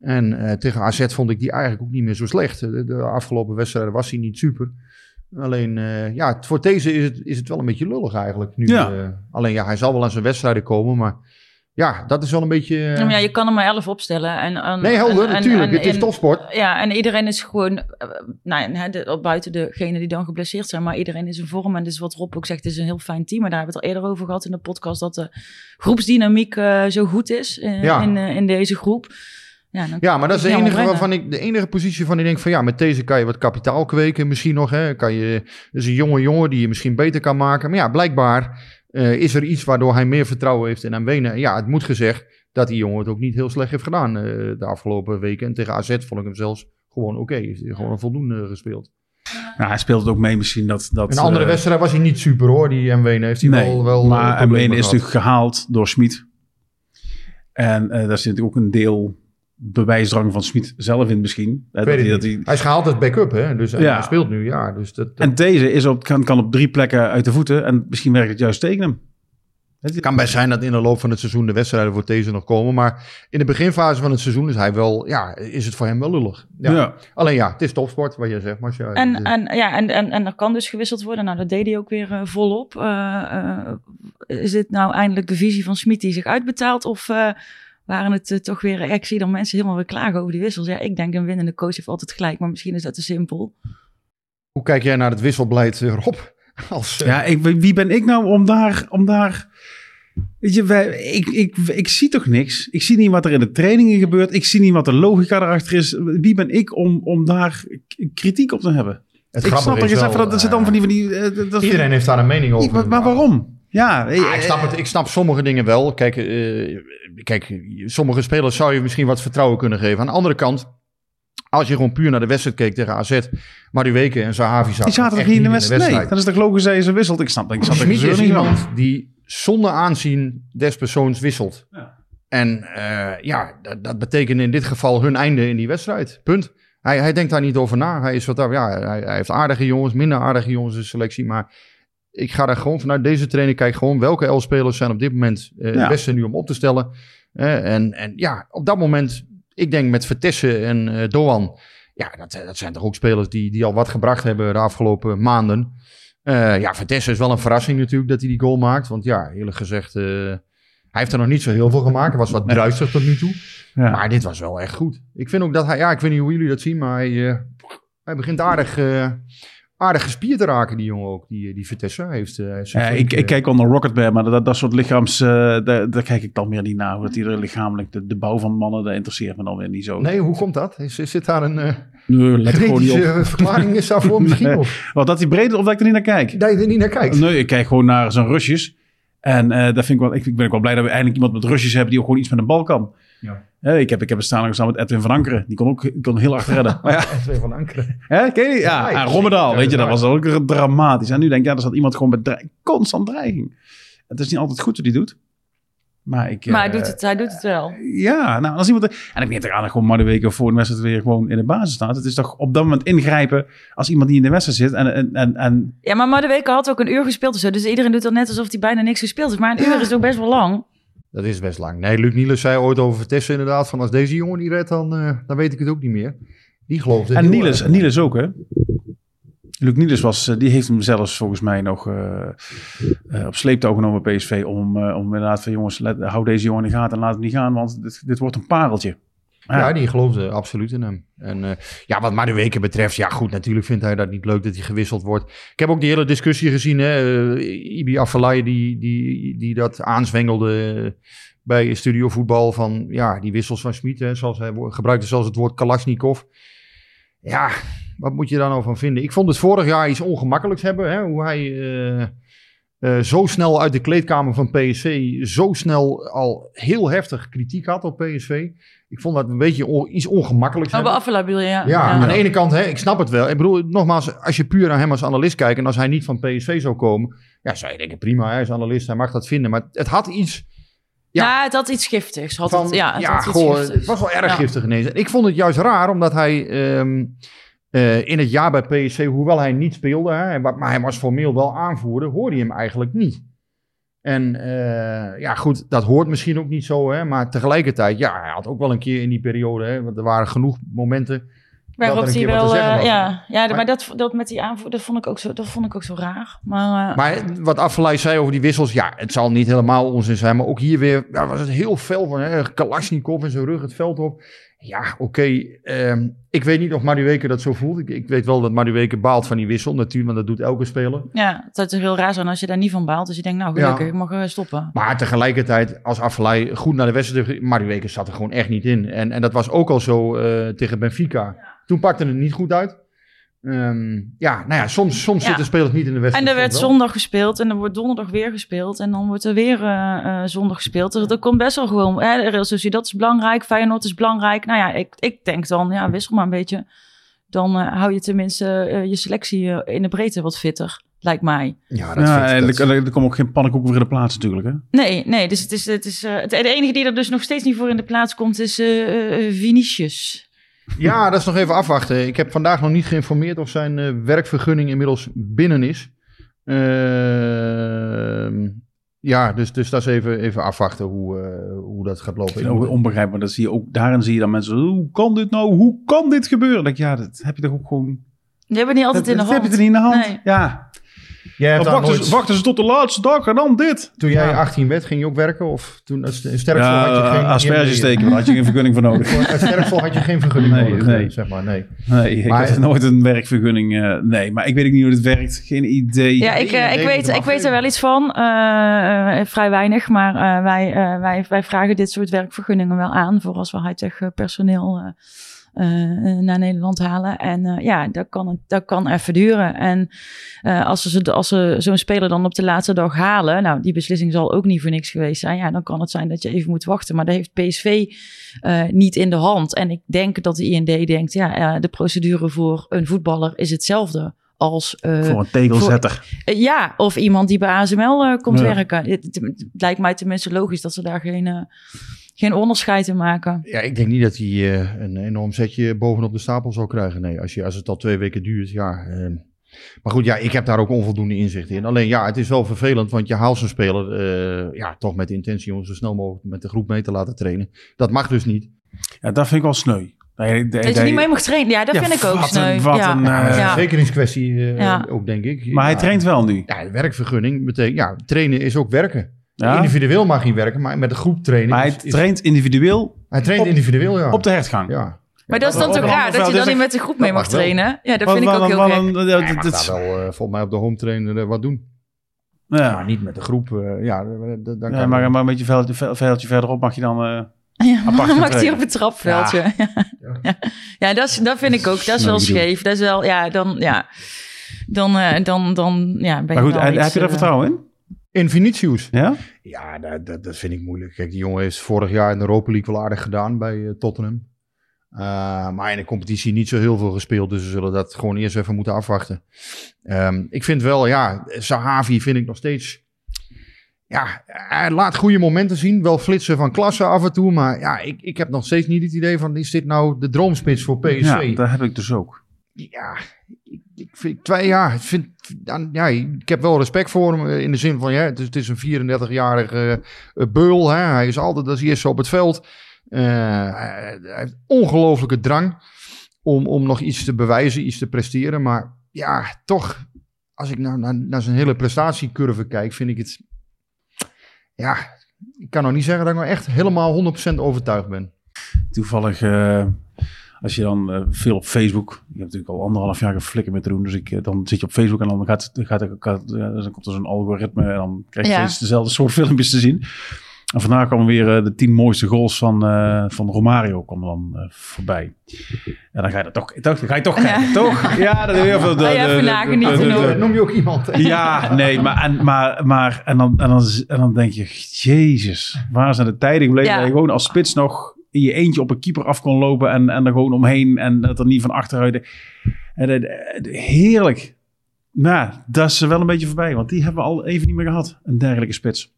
En tegen AZ vond ik die eigenlijk ook niet meer zo slecht. De afgelopen wedstrijden was hij niet super. Alleen, voor deze is het wel een beetje lullig eigenlijk. Nu, ja. Alleen, ja, hij zal wel aan zijn wedstrijden komen, maar... Ja, dat is wel een beetje... Ja, je kan er maar 11 opstellen. Helder, natuurlijk. Het is topsport. Ja, en iedereen is gewoon... buiten degenen die dan geblesseerd zijn, maar iedereen is in vorm. En dus wat Rob ook zegt, het is een heel fijn team. Maar daar hebben we het al eerder over gehad in de podcast, dat de groepsdynamiek zo goed is in deze groep. Ja, maar dat is de enige positie van die denk van ja, met deze kan je wat kapitaal kweken misschien nog. Hè? Dat is een jonge jongen die je misschien beter kan maken. Maar ja, blijkbaar... is er iets waardoor hij meer vertrouwen heeft in Mwene? Ja, het moet gezegd dat die jongen het ook niet heel slecht heeft gedaan de afgelopen weken. En tegen AZ vond ik hem zelfs gewoon oké. Hij heeft gewoon een voldoende gespeeld. Nou, hij speelt het ook mee misschien dat in andere wedstrijden was hij niet super hoor. Die Mwene heeft hij wel... Maar Mwene is natuurlijk gehaald door Schmidt. En daar zit ook een deel bewijsdrang van Schmidt zelf in misschien. Hij is gehaald als backup, hè? Dus hij speelt nu, ja. Dus dat... En deze is kan op 3 plekken uit de voeten en misschien werkt het juist tegen hem. Het kan best zijn dat in de loop van het seizoen de wedstrijden voor deze nog komen, maar in de beginfase van het seizoen is het voor hem wel lullig. Ja. Ja. Alleen ja, het is topsport, wat jij zegt, Marcia. En er kan dus gewisseld worden. Nou, dat deed hij ook weer volop. Is dit nou eindelijk de visie van Schmidt die zich uitbetaalt of... waren het toch weer een actie dan mensen helemaal weer klagen over die wissels. Ja, ik denk een winnende coach heeft altijd gelijk, maar misschien is dat te simpel. Hoe kijk jij naar het wisselbeleid, Rob? Wie ben ik nou om daar... Weet je, ik zie toch niks. Ik zie niet wat er in de trainingen gebeurt. Ik zie niet wat de logica erachter is. Wie ben ik om daar kritiek op te hebben? Ik snap er iedereen heeft daar een mening over. Maar waarom? Ja, ik snap sommige dingen wel. Kijk, sommige spelers zou je misschien wat vertrouwen kunnen geven. Aan de andere kant, als je gewoon puur naar de wedstrijd keek tegen AZ, Madueke en Zahavi zaten echt niet in de wedstrijd. Nee, dat is toch logisch dat je ze wisselt. Ik snap Schmidt is iemand die zonder aanzien des persoons wisselt. Ja. En dat betekent in dit geval hun einde in die wedstrijd. Punt. Hij denkt daar niet over na. Hij heeft aardige jongens, minder aardige jongens in de selectie, maar... Ik ga daar gewoon vanuit deze trainer kijken gewoon welke L-spelers zijn op dit moment het beste nu om op te stellen. Op dat moment, ik denk met Vertessen en Doan. Ja, dat zijn toch ook spelers die al wat gebracht hebben de afgelopen maanden. Vertessen is wel een verrassing natuurlijk dat hij die goal maakt. Want ja, eerlijk gezegd, hij heeft er nog niet zo heel veel gemaakt. Hij was wat druistig tot nu toe. Ja. Maar dit was wel echt goed. Ik vind ook dat hij, ik weet niet hoe jullie dat zien, maar hij begint aardig... aardig gespierd te raken, die jongen ook, die Vertessen heeft. Ik kijk al naar Rocketman, maar dat soort lichaams... daar kijk ik dan meer niet naar. Dat iedereen lichamelijk, de bouw van mannen, dat interesseert me dan weer niet zo. Nee, hoe komt dat? Zit daar een verklaring is daarvoor misschien? Nee. Wat, dat hij breed is of dat ik er niet naar kijk? Dat je er niet naar kijkt? Nee, ik kijk gewoon naar zijn rushes. En dat vind ik wel, ik ben ook wel blij dat we eindelijk iemand met rushes hebben die ook gewoon iets met een bal kan. Ja. Ik heb een staande gestaan met Edwin van Ankeren. Die kon ook heel hard redden. Maar ja. Edwin van Ankeren. Ken je die? Ja, en Rommedaal. Weet je, dat was ook dramatisch. En nu denk ik, er zat iemand gewoon met constant dreiging. Het is niet altijd goed wat hij doet. Maar hij doet het wel. Ja, nou, als iemand... En ik denk dat er gewoon Madueke voor de wedstrijd weer gewoon in de basis staat. Het is toch op dat moment ingrijpen als iemand die in de wedstrijd zit. En... Ja, maar Madueke had ook een uur gespeeld of zo. Dus iedereen doet dat net alsof hij bijna niks gespeeld heeft. Maar een uur is ook best wel lang. Dat is best lang. Nee, Luc Niels zei ooit over Vertessen inderdaad van als deze jongen niet redt, dan weet ik het ook niet meer. Die geloofde het. En Niels ook, hè? Luc Niels die heeft hem zelfs volgens mij nog op sleeptouw genomen bij PSV om inderdaad van jongens, hou deze jongen in de gaten en laat hem niet gaan, want dit wordt een pareltje. Ja, die geloofde absoluut in hem. En wat Madueke betreft, ja goed, natuurlijk vindt hij dat niet leuk dat hij gewisseld wordt. Ik heb ook die hele discussie gezien, hè. Ibi Afellay die dat aanzwengelde bij Studio Voetbal van, ja, die wissels van Schmidt, hè, zoals hij gebruikte zelfs het woord Kalashnikov. Ja, wat moet je daar nou van vinden? Ik vond het vorig jaar iets ongemakkelijks hebben, hè, hoe hij... Zo snel uit de kleedkamer van PSV, zo snel al heel heftig kritiek had op PSV. Ik vond dat een beetje iets ongemakkelijks. Oh, bij Afellay bedoel je, ja. Ja, aan de ene kant, hè, ik snap het wel. Ik bedoel, nogmaals, als je puur naar hem als analist kijkt en als hij niet van PSV zou komen, ja, zou je denken, prima, hij is analist, hij mag dat vinden. Maar het had iets... Ja, het had iets giftigs. Het was wel erg giftig ineens. Ik vond het juist raar, omdat hij... in het jaar bij PSV, hoewel hij niet speelde, hè, maar hij was formeel wel aanvoerder, hoorde je hem eigenlijk niet. En ja, goed, dat hoort misschien ook niet zo, hè, maar tegelijkertijd, ja, hij had ook wel een keer in die periode, hè, want er waren genoeg momenten waarop hij wel, maar dat met die aanvoer, dat vond ik ook zo raar. Maar wat Afellay zei over die wissels, ja, het zal niet helemaal onzin zijn, maar ook hier weer, daar was het heel fel van, hè, Kalashnikov en zijn rug het veld op. Ja, oké. Ik weet niet of Madueke dat zo voelt. Ik weet wel dat Madueke baalt van die wissel, natuurlijk, want dat doet elke speler. Ja, het zou toch heel raar zijn als je daar niet van baalt. Dus je denkt, nou, gelukkig, ik mag stoppen. Maar tegelijkertijd, als Afellay goed naar de wedstrijd... Madueke zat er gewoon echt niet in. En dat was ook al zo tegen Benfica. Ja. Toen pakte het niet goed uit. Soms zitten spelers niet in de wedstrijd. En er werd zondag gespeeld en er wordt donderdag weer gespeeld. En dan wordt er weer zondag gespeeld. Dus dat komt best wel gewoon. Real Sociedad is belangrijk, Feyenoord is belangrijk. Nou ja, ik denk dan, ja, wissel maar een beetje. Dan hou je tenminste je selectie in de breedte wat fitter, lijkt mij. Ja, er komen ook geen pannenkoeken voor in de plaats natuurlijk, hè? Nee, dus het enige die er dus nog steeds niet voor in de plaats komt is Vinicius. Ja, dat is nog even afwachten. Ik heb vandaag nog niet geïnformeerd of zijn werkvergunning inmiddels binnen is. Dus dat is even afwachten hoe dat gaat lopen. Dat is onbegrijpelijk. Dat zie je ook, daarin zie je dan mensen, hoe kan dit nou? Hoe kan dit gebeuren? Dat, ja, dat heb je toch ook gewoon... Je hebt het niet altijd in de hand. Dat heb je het niet in de hand, nee. Ja. Wachten ze tot de laatste dag en dan dit. Toen jij 18 werd, ging je ook werken? Of toen als Sterksel had je geen... asperges steken, had je geen vergunning voor nodig. Als Sterksel had je geen vergunning nodig, zeg maar. Nee, maar ik had nooit een werkvergunning. Nee, maar ik weet ook niet hoe het werkt. Geen idee. Ja, ik weet er wel iets van. Vrij weinig, maar wij vragen dit soort werkvergunningen wel aan... voor als we high-tech personeel... naar Nederland halen. En dat kan even duren. En als ze zo'n speler dan op de laatste dag halen... nou, die beslissing zal ook niet voor niks geweest zijn. Ja, dan kan het zijn dat je even moet wachten. Maar dat heeft PSV niet in de hand. En ik denk dat de IND denkt... de procedure voor een voetballer is hetzelfde... als voor een tegelzetter. Of iemand die bij ASML komt werken. Het lijkt mij tenminste logisch dat ze daar geen onderscheid in maken. Ja, ik denk niet dat hij een enorm zetje bovenop de stapel zou krijgen. Nee, als het al 2 weken duurt, ja. Maar goed, ja, ik heb daar ook onvoldoende inzicht in. Alleen ja, het is wel vervelend, want je haalt zo'n speler toch met de intentie om zo snel mogelijk met de groep mee te laten trainen. Dat mag dus niet. Ja, dat vind ik wel sneu. Dat je niet mee mag trainen, ja, dat vind ik ook sneu. Een verzekeringskwestie ook, denk ik. Maar hij traint wel nu. Ja, werkvergunning betekent, trainen is ook werken. Ja? Individueel mag hij werken, maar met een groep training. Maar hij traint individueel? Hij traint individueel, ja. Op de hertgang? Ja. Maar dat is dan toch raar, dat je dan niet met de groep mee mag trainen? Ja, dat vind ik ook heel gek. Hij mag daar wel, volgens mij, op de home trainer wat doen. Ja. Maar niet met de groep, maar een beetje veldje verderop mag je dan... Ja, dan maakt hij op het trapveldje. Ja, dat vind ik ook. Dat is wel scheef. Dat is wel, dan ben je... Maar goed, heb je daar vertrouwen in? In Vinicius? Ja? Ja, dat vind ik moeilijk. Kijk, die jongen heeft vorig jaar in de Europa League wel aardig gedaan bij Tottenham. Maar in de competitie niet zo heel veel gespeeld. Dus we zullen dat gewoon eerst even moeten afwachten. Ik vind wel, Zahavi vind ik nog steeds... Ja, hij laat goede momenten zien. Wel flitsen van klasse af en toe. Maar ja, ik heb nog steeds niet het idee van... is dit nou de droomspits voor PSV? Ja, dat heb ik dus ook. Ja, ik heb wel respect voor hem. In de zin van, het is een 34-jarige beul. Hè. Hij is altijd als eerste op het veld. Hij heeft ongelooflijke drang om nog iets te bewijzen, iets te presteren. Maar ja, toch, als ik nou naar zijn hele prestatiecurve kijk, vind ik het... Ja, ik kan nog niet zeggen dat ik nou echt helemaal 100% overtuigd ben. Toevallig, als je dan veel op Facebook... Je hebt natuurlijk al 1,5 jaar geflikken met te doen. Dus dan zit je op Facebook en dan komt er zo'n algoritme... en dan krijg je steeds dezelfde soort filmpjes te zien. En vandaag kwamen weer de 10 mooiste goals van Romario komen dan voorbij. En dan ga je dat toch kijken, ja. Toch? Ja, dat is heel veel. Noem je ook iemand? Hè? Ja, nee, maar en dan denk je, jezus, waar zijn de tijden gebleven? Ja. Dat je gewoon als spits nog in je eentje op een keeper af kon lopen en er gewoon omheen en dat er niet van achteruit. Heerlijk. Nou, dat is wel een beetje voorbij, want die hebben we al even niet meer gehad, een dergelijke spits.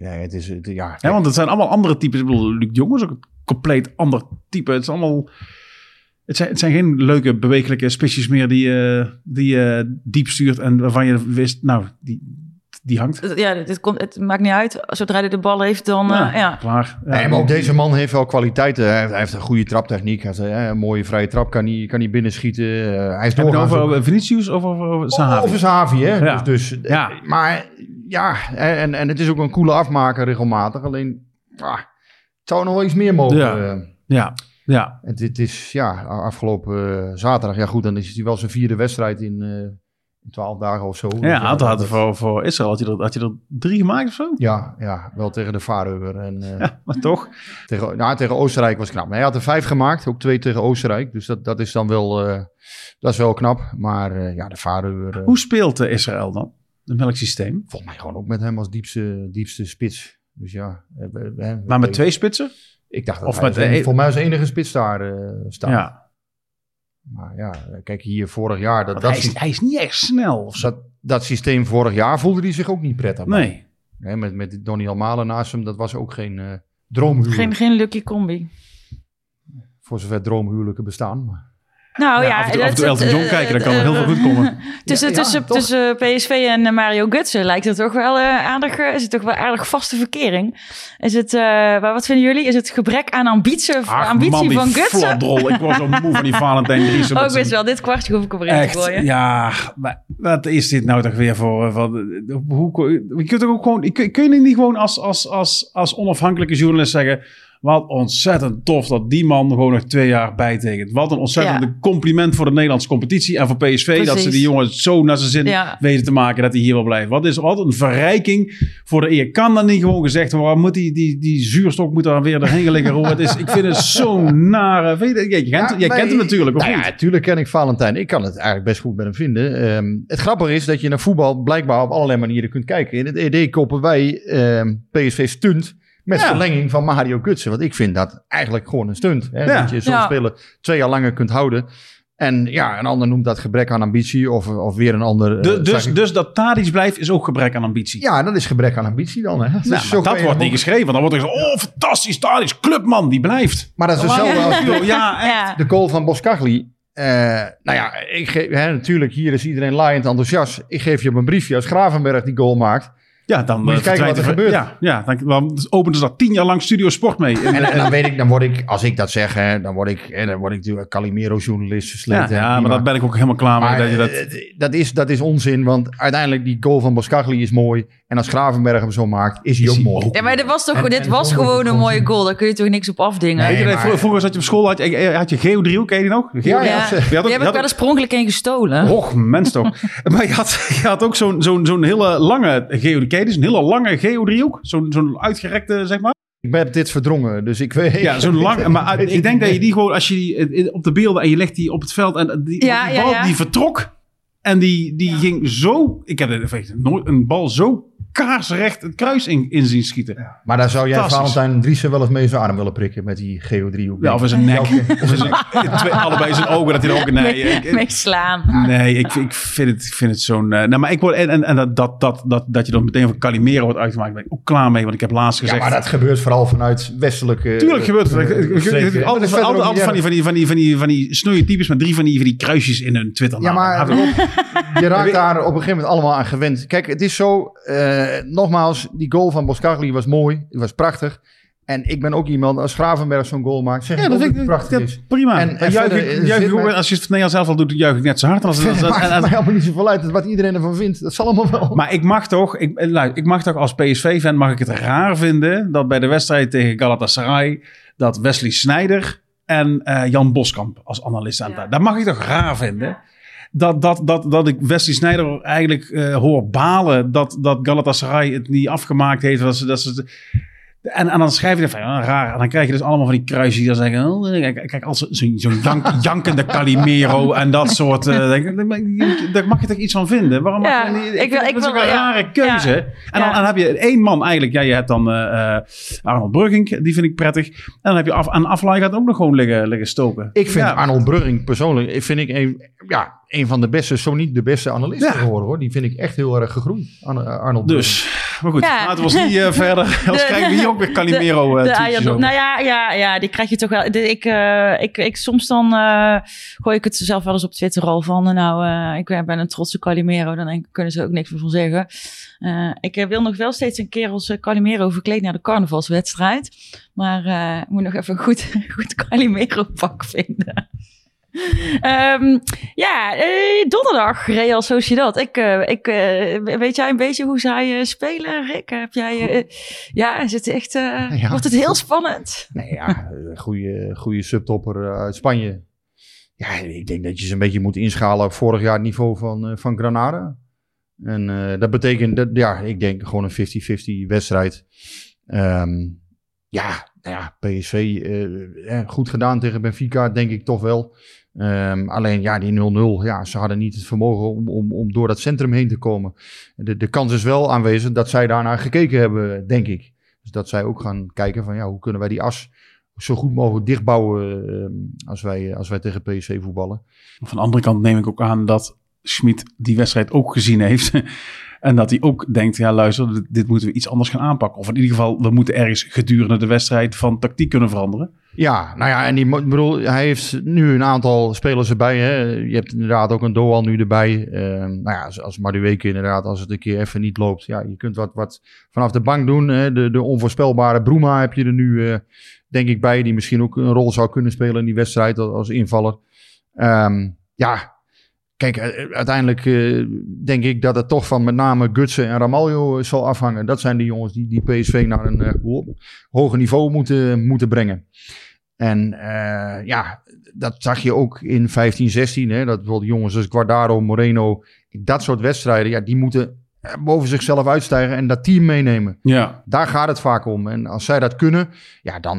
Nee, het is... Ja, ja, want het zijn allemaal andere types. Ik bedoel, Luc de Jong is ook een compleet ander type. Het is allemaal... Het zijn geen leuke, bewegelijke spitsjes meer die diep stuurt en waarvan je wist, nou, die hangt. Ja, het maakt niet uit. Zodra hij de bal heeft, dan... Klaar. Ja, maar ook deze man heeft wel kwaliteiten. Hij heeft een goede traptechniek. Hij heeft een mooie vrije trap. Kan hij binnenschieten. Hij is doorgaan. Over Vinicius of over Zahavi? Over Zahavi, hè. Ja. Dus, ja. Maar... Ja, en het is ook een coole afmaker regelmatig. Alleen, het zou nog wel iets meer mogen. Ja. En dit is, afgelopen zaterdag. Ja goed, dan is hij wel zijn 4e wedstrijd in 12 dagen of zo. Ja, voor Israël had je er 3 gemaakt of zo? Ja, wel tegen de Vareuver. Ja, maar toch? Tegen Oostenrijk was knap. Maar hij had er 5 gemaakt, ook 2 tegen Oostenrijk. Dus dat is dan wel, dat is wel knap. Maar de Vareuver... Hoe speelt Israël dan? Een melksysteem? Volgens mij gewoon ook met hem als diepste spits. Dus ja. Maar met 2 spitsen? Ik dacht dat volgens mij als enige spits daar staat. Ja. Maar ja, kijk hier vorig jaar. Hij is niet echt snel. Of zo. Dat systeem vorig jaar voelde hij zich ook niet prettig. Nee. Nee, met Donny Almala naast hem, dat was ook geen droomhuwelijk. Geen lucky combi. Voor zover droomhuwelijken bestaan, maar... Nou ja, af en toe Elton John kijken, dan kan er heel veel goed komen. Tussen PSV en Mario Götze lijkt het toch wel aardig vaste verkering. Is het, wat vinden jullie? Is het gebrek aan ambitie van Götze? Fladrol, ik was zo moe van die Valentijn Driessen. Ook best wel, dit kwartje hoef ik op erin te gooien. Ja, maar wat is dit nou toch weer voor? Kun je niet gewoon als onafhankelijke journalist zeggen... Wat ontzettend tof dat die man gewoon nog 2 jaar bijtekent. Wat een ontzettend compliment voor de Nederlandse competitie en voor PSV. Precies. Dat ze die jongen zo naar zijn zin weten te maken dat hij hier wil blijven. Wat een verrijking voor de eer. Kan dan niet gewoon gezegd worden, waar moet die zuurstok moet daar weer doorheen liggen? Ik vind het zo'n nare... Jij kent hem natuurlijk, of niet? Ja, natuurlijk ken ik Valentijn. Ik kan het eigenlijk best goed met hem vinden. Het grappige is dat je naar voetbal blijkbaar op allerlei manieren kunt kijken. In het ED kopen wij PSV stunt. Met verlenging van Mario Götze. Want ik vind dat eigenlijk gewoon een stunt. Hè? Ja. Dat je zo'n speler 2 jaar langer kunt houden. En ja, een ander noemt dat gebrek aan ambitie. Of weer een ander... Dus dat Tadić blijft is ook gebrek aan ambitie. Ja, dat is gebrek aan ambitie dan. Hè? Dat wordt niet geschreven. Dan wordt er gezegd... Oh, fantastisch Tadić, clubman, die blijft. Maar dat is hetzelfde als de goal van Boscagli. Ik geef, natuurlijk, hier is iedereen laaiend enthousiast. Ik geef je op een briefje als Gravenberg die goal maakt... Ja, dan moet je kijken wat er gebeurt. Dan openen ze dat 10 jaar lang Studio Sport mee. En dan weet ik, dan word ik, als ik dat zeg, hè, dan word ik natuurlijk Calimero-journalist versleten. Ja, maar dat ben ik ook helemaal klaar mee. Dat is onzin, want uiteindelijk die goal van Boscagli is mooi. En als Gravenberg hem zo maakt, is hij ook mooi. Ja, maar dit was gewoon een mooie goal. Daar kun je toch niks op afdingen. Vroeger zat je op school, had je geodriehoek, ken je die nog? Die heb ik wel eens per ongeluk in gestolen. Och, mens toch. Maar je had ook zo'n hele lange geodriehoek. Dit is een hele lange geodriehoek, zo'n uitgerekte, zeg maar. Ik heb dit verdrongen, dus ik weet... Ja, zo'n lang, maar ik denk dat je die gewoon, als je die op de beelden en je legt die op het veld en die bal die vertrok en die ging zo... Ik heb nooit een bal zo kaarsrecht het kruis in zien schieten. Ja. Maar daar zou jij Valentijn Driessen wel eens mee zijn arm willen prikken met die geodriehoek. Ja, of in zijn nek. Of in zijn allebei zijn ogen, dat hij er ook... Mee slaan. Nee, ik vind het zo'n... nou, maar ik word... En dat je dan meteen van Calimero wordt uitgemaakt. Ben ik ook klaar mee, want ik heb laatst gezegd... Ja, maar dat gebeurt vooral vanuit westelijke... Tuurlijk gebeurt het. Altijd van die snoeie types met 3 van die kruisjes in hun Twitter. Ja, maar je raakt daar op een gegeven moment allemaal aan gewend. Kijk, het is zo... nogmaals, die goal van Boscagli was mooi. Die was prachtig. En ik ben ook iemand, als Gravenberg zo'n goal maakt, zeg dat het prachtig is. Prima. En juich ik, als je het Nederlands zelf al doet, juich ik net zo hard. Het maakt mij helemaal niet zoveel uit wat iedereen ervan vindt. Dat zal allemaal wel. Maar ik mag toch als PSV-fan mag ik het raar vinden dat bij de wedstrijd tegen Galatasaray dat Wesley Sneijder en Jan Boskamp als analist aan het... Dat mag ik toch raar vinden? dat ik Wesley Sneijder eigenlijk hoor balen dat Galatasaray het niet afgemaakt heeft. En dan schrijf je er van, raar. En dan krijg je dus allemaal van die kruisjes die dan zeggen... Oh, kijk, als zo'n jankende Calimero en dat soort... daar mag je toch iets van vinden? Waarom mag je niet? Dat is ook een rare keuze. Ja. En dan heb je één man eigenlijk... Ja, je hebt dan Arnold Bruggink, die vind ik prettig. En dan heb je Afellay gaat ook nog gewoon liggen stoken. Ik vind Arnold Bruggink persoonlijk... Een van de beste, zo niet de beste analisten geworden, hoor. Die vind ik echt heel erg gegroeid, Arnold. Dus, maar goed, het was niet verder. Anders krijgen we hier ook weer Calimero. Die krijg je toch wel. Ik soms dan gooi ik het zelf wel eens op Twitter al van. Ik ben een trotse Calimero. Dan kunnen ze ook niks meer van zeggen. Ik wil nog wel steeds een keer als Calimero verkleed naar de carnavalswedstrijd. Maar ik moet nog even een goed Calimero-pak vinden. Donderdag Real Sociedad. Weet jij een beetje hoe zij spelen, Rick? Heb jij? Is het echt? Wordt het heel spannend? Nee, goede subtopper uit Spanje. Ja, ik denk dat je ze een beetje moet inschalen op vorig jaar het niveau van Granada. En dat betekent dat, ik denk gewoon een 50-50 wedstrijd. PSV goed gedaan tegen Benfica, denk ik toch wel. Alleen die 0-0, ze hadden niet het vermogen om door dat centrum heen te komen. De kans is wel aanwezig dat zij daarnaar gekeken hebben, denk ik. Dus dat zij ook gaan kijken van hoe kunnen wij die as zo goed mogelijk dichtbouwen als wij tegen PSV voetballen. Van de andere kant neem ik ook aan dat Schmidt die wedstrijd ook gezien heeft. En dat hij ook denkt, dit moeten we iets anders gaan aanpakken. Of in ieder geval, we moeten ergens gedurende de wedstrijd van tactiek kunnen veranderen. Ja, hij heeft nu een aantal spelers erbij. Hè. Je hebt inderdaad ook een Doan nu erbij. Als Madueke inderdaad, als het een keer even niet loopt. Ja, je kunt wat vanaf de bank doen. Hè. De onvoorspelbare Bruma heb je er nu, denk ik, bij. Die misschien ook een rol zou kunnen spelen in die wedstrijd als invaller. Kijk, uiteindelijk denk ik dat het toch van met name Gutsen en Ramalho zal afhangen. Dat zijn die jongens die PSV naar een hoger niveau moeten brengen. En dat zag je ook in 15-16. Hè, dat bijvoorbeeld jongens als Guardado, Moreno, dat soort wedstrijden. Ja, die moeten boven zichzelf uitstijgen en dat team meenemen. Ja. Daar gaat het vaak om. En als zij dat kunnen,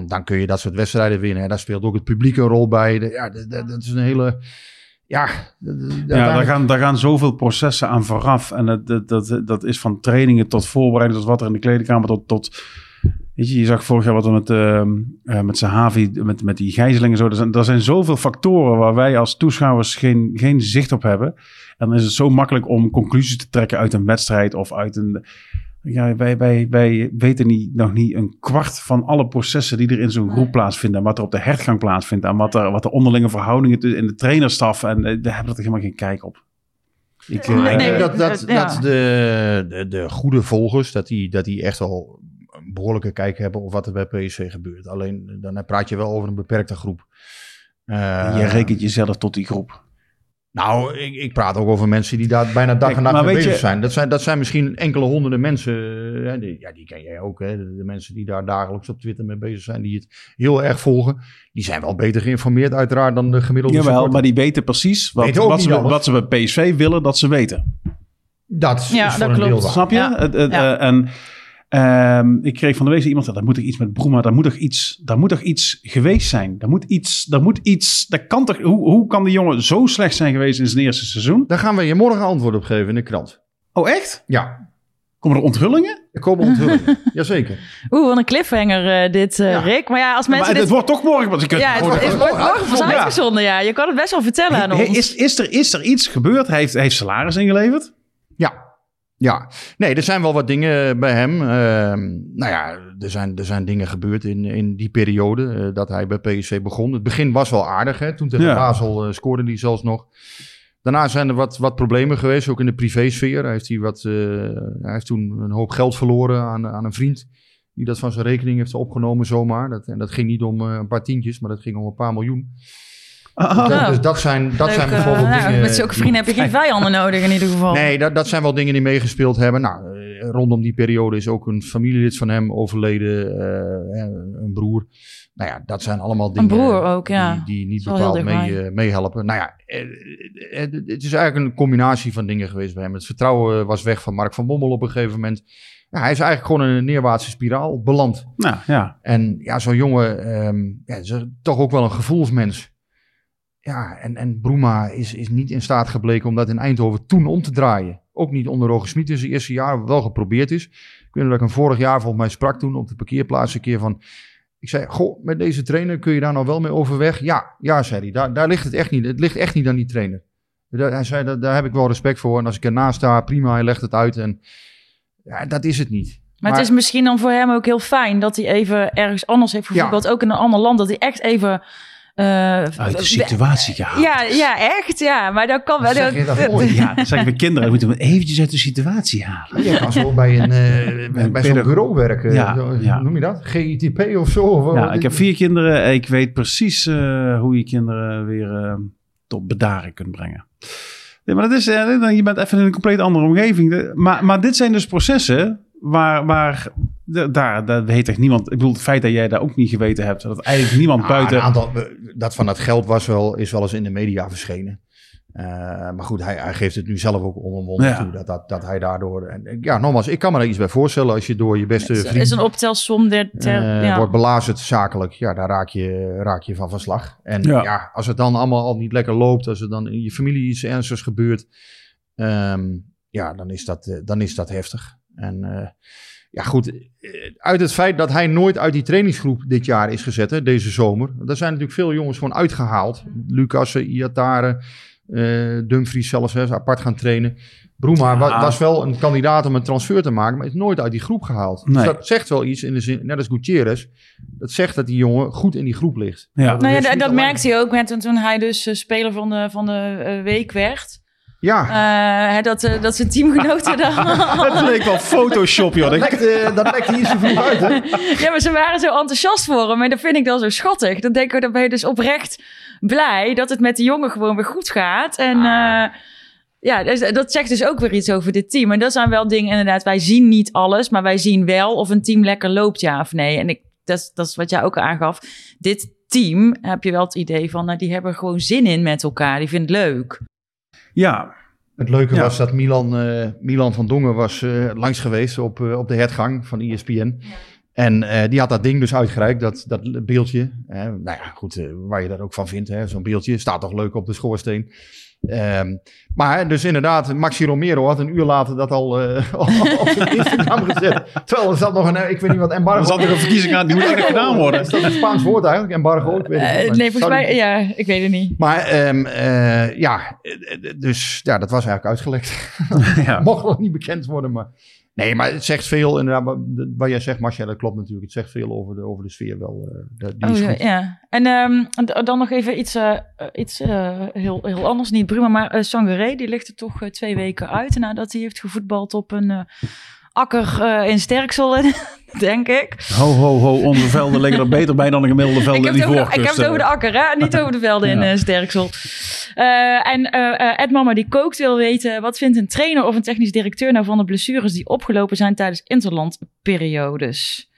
dan kun je dat soort wedstrijden winnen. En daar speelt ook het publiek een rol bij. Dat is een hele... Daar gaan zoveel processen aan vooraf. En dat is van trainingen tot voorbereiding, tot wat er in de kleedkamer, tot je zag vorig jaar wat er met Zahavi, met die gijzelingen zo. Er zijn zoveel factoren waar wij als toeschouwers geen zicht op hebben. En dan is het zo makkelijk om conclusies te trekken uit een wedstrijd of uit een... Wij weten nog niet een kwart van alle processen die er in zo'n groep plaatsvinden. En wat er op de hertgang plaatsvindt. En wat de onderlinge verhoudingen in de trainerstaf. En daar hebben we helemaal geen kijk op. Ik denk dat de goede volgers, dat die echt al een behoorlijke kijk hebben op wat er bij PSV gebeurt. Alleen dan praat je wel over een beperkte groep. Je rekent jezelf tot die groep. Ik praat ook over mensen die daar bijna dag en nacht mee bezig zijn. Dat zijn misschien enkele honderden mensen. Die ken jij ook. Hè? De mensen die daar dagelijks op Twitter mee bezig zijn. Die het heel erg volgen. Die zijn wel beter geïnformeerd uiteraard dan de gemiddelde supporter. Jawel, maar die weten precies wat ze bij PSV willen dat ze weten. Dat klopt. Snap je? Ik kreeg van de week iemand, daar moet toch iets met Bruma, daar moet toch iets geweest zijn. Hoe kan die jongen zo slecht zijn geweest in zijn eerste seizoen? Daar gaan we je morgen antwoord op geven in de krant. Oh, echt? Ja. Komen er onthullingen? Er komen onthullingen, jazeker. Oeh, wat een cliffhanger Rick. Maar als mensen dit... Het wordt toch morgen... Het wordt morgen uitgezonden, Je kan het best wel vertellen aan ons. Is er iets gebeurd? Hij heeft salaris ingeleverd? Ja. Ja, nee, er zijn wel wat dingen bij hem. Er zijn dingen gebeurd in die periode dat hij bij PSV begon. Het begin was wel aardig, hè? Toen tegen Basel scoorde hij zelfs nog. Daarna zijn er wat problemen geweest, ook in de privésfeer. Hij heeft toen een hoop geld verloren aan een vriend die dat van zijn rekening heeft opgenomen zomaar. Dat ging niet om een paar tientjes, maar dat ging om een paar miljoen. Dus dat zijn bijvoorbeeld dingen... Met zulke vrienden heb je geen vijanden nodig in ieder geval. Nee, dat zijn wel dingen die meegespeeld hebben. rondom die periode is ook een familielid van hem overleden, een broer. Nou ja, dat zijn allemaal dingen ook, ja. die niet bepaald meehelpen. Nou ja, het is eigenlijk een combinatie van dingen geweest bij hem. Het vertrouwen was weg van Mark van Bommel op een gegeven moment. Ja, hij is eigenlijk gewoon in een neerwaartse spiraal beland. Nou, ja. En ja, zo'n jongen is toch ook wel een gevoelsmens. Ja, en Bruma is niet in staat gebleken om dat in Eindhoven toen om te draaien. Ook niet onder Roger Schmidt in zijn eerste jaar, wat wel geprobeerd is. Ik weet nog dat ik hem vorig jaar volgens mij sprak toen op de parkeerplaats een keer van... Ik zei, goh, met deze trainer kun je daar nou wel mee overweg? Ja, zei hij, daar ligt het echt niet. Het ligt echt niet aan die trainer. Hij zei, daar heb ik wel respect voor. En als ik ernaast sta, prima, hij legt het uit. En ja, dat is het niet. Maar het is misschien dan voor hem ook heel fijn dat hij even ergens anders heeft gevoetbald. Ja. Ook in een ander land, dat hij echt even... uit de situatie gehaald. Ja, echt. Ja, maar dat kan wel. Dan zeg je dat mooi. Ja, dan zeg ik mijn kinderen, moeten we eventjes uit de situatie halen. Ja, als we bij zo'n bureau werken. Ja. Noem je dat? GITP of zo? Ja, ik heb 4 kinderen. Ik weet precies hoe je kinderen weer tot bedaren kunt brengen. Nee, maar dat is, je bent even in een compleet andere omgeving. Maar dit zijn dus processen... Waar daar weet echt niemand... Ik bedoel, het feit dat jij daar ook niet geweten hebt... dat eigenlijk niemand buiten... Een aantal, dat van dat geld is wel eens in de media verschenen. Maar goed, hij geeft het nu zelf ook onomwonden toe. Dat hij daardoor... En, ja, nogmaals, ik kan me daar iets bij voorstellen... als je door je beste vriend... Het is een optelsom. Wordt belazerd zakelijk. Ja, daar raak je van slag. En ja, als het dan allemaal al niet lekker loopt... als er dan in je familie iets ernstigs gebeurt... dan is dat heftig. En goed, uit het feit dat hij nooit uit die trainingsgroep dit jaar is gezet, hè, deze zomer. Daar zijn natuurlijk veel jongens gewoon uitgehaald. Lucassen, Iatare, Dumfries zelfs, hè, apart gaan trainen. Bruma was wel een kandidaat om een transfer te maken, maar is nooit uit die groep gehaald. Nee. Dus dat zegt wel iets in de zin, net als Gutierrez, dat zegt dat die jongen goed in die groep ligt. Ja. Dat merkte hij ook toen hij dus speler van de week werd. Ja. Dat zijn teamgenoten dan... Het leek wel Photoshop, joh. Dat lekte hier zo vroeg uit, hè? Ja, maar ze waren zo enthousiast voor hem. En dat vind ik dan zo schattig. Dan denk ik, dan ben je dus oprecht blij... dat het met die jongen gewoon weer goed gaat. En dat zegt dus ook weer iets over dit team. En dat zijn wel dingen, inderdaad. Wij zien niet alles, maar wij zien wel... of een team lekker loopt, ja of nee. En dat is wat jij ook aangaf. Dit team, heb je wel het idee van... die hebben er gewoon zin in met elkaar. Die vinden het leuk. Ja, het leuke was dat Milan van Dongen was langs geweest op de hertgang van ESPN. Ja. En die had dat ding dus uitgereikt, dat beeldje. Waar je dat ook van vindt, hè, zo'n beeldje. Staat toch leuk op de schoorsteen. Maar dus inderdaad, Maxi Romero had een uur later dat al op zijn Instagram gezet. Terwijl er zat nog een, ik weet niet wat, embargo. Er zat nog een verkiezing aan, die moet eigenlijk gedaan worden. Is dat een Spaans woord eigenlijk, embargo? Ik weet het niet, nee, volgens mij, ik weet het niet. Maar dat was eigenlijk uitgelekt. Ja. Mocht nog niet bekend worden, maar... Nee, maar het zegt veel, inderdaad, wat jij zegt, Marcia, dat klopt natuurlijk. Het zegt veel over de sfeer wel. En dan nog even iets heel, heel anders, niet Bruma, maar Sangaré, die ligt er toch 2 weken uit nadat hij heeft gevoetbald op een akker in Sterksel, denk ik. Ho, onze velden liggen er beter bij dan de gemiddelde velden die voorkust. Ik heb het over de akker, hè? Niet over de velden in Sterksel. Ed Mama die kookt wil weten, wat vindt een trainer of een technisch directeur nou van de blessures die opgelopen zijn tijdens interlandperiodes?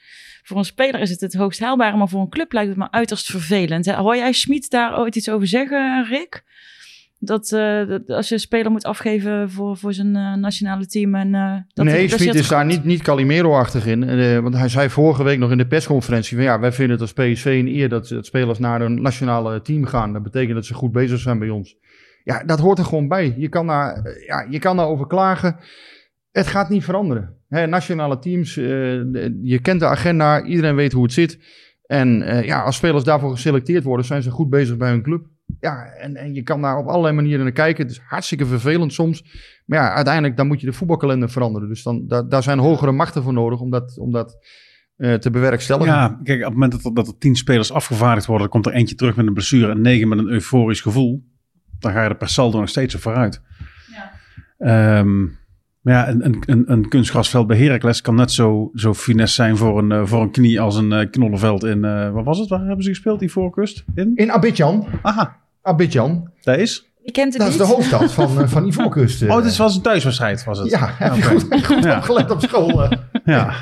Voor een speler is het hoogst haalbare, maar voor een club lijkt het me uiterst vervelend. Hè? Hoor jij Schmidt daar ooit iets over zeggen, Rick? Dat als je een speler moet afgeven voor zijn nationale team. Schmidt is daar niet Calimero-achtig in. Want hij zei vorige week nog in de persconferentie... van wij vinden het als PSV een eer dat spelers naar hun nationale team gaan. Dat betekent dat ze goed bezig zijn bij ons. Ja, dat hoort er gewoon bij. Je kan daar over klagen. Het gaat niet veranderen. Nationale teams, je kent de agenda. Iedereen weet hoe het zit. En als spelers daarvoor geselecteerd worden... zijn ze goed bezig bij hun club. Ja, en je kan daar op allerlei manieren naar kijken. Het is hartstikke vervelend soms. Maar ja, uiteindelijk dan moet je de voetbalkalender veranderen. Dus dan, daar zijn hogere machten voor nodig om dat te bewerkstelligen. Ja, kijk, op het moment dat er 10 spelers afgevaardigd worden... dan komt er eentje terug met een blessure en 9 met een euforisch gevoel. Dan ga je er per saldo nog steeds op vooruit. Ja. Een kunstgrasveld bij Heracles kan net zo finesse zijn voor een knie als een knollenveld in... Waar hebben ze gespeeld, die voorkust? In Abidjan. Aha. Abidjan. Thijs? Ik kent het niet. Dat is de hoofdstad van Ivoorkust. Oh, dus was een thuiswedstrijd, was het? Ja, heb je goed opgelet op school. Ja.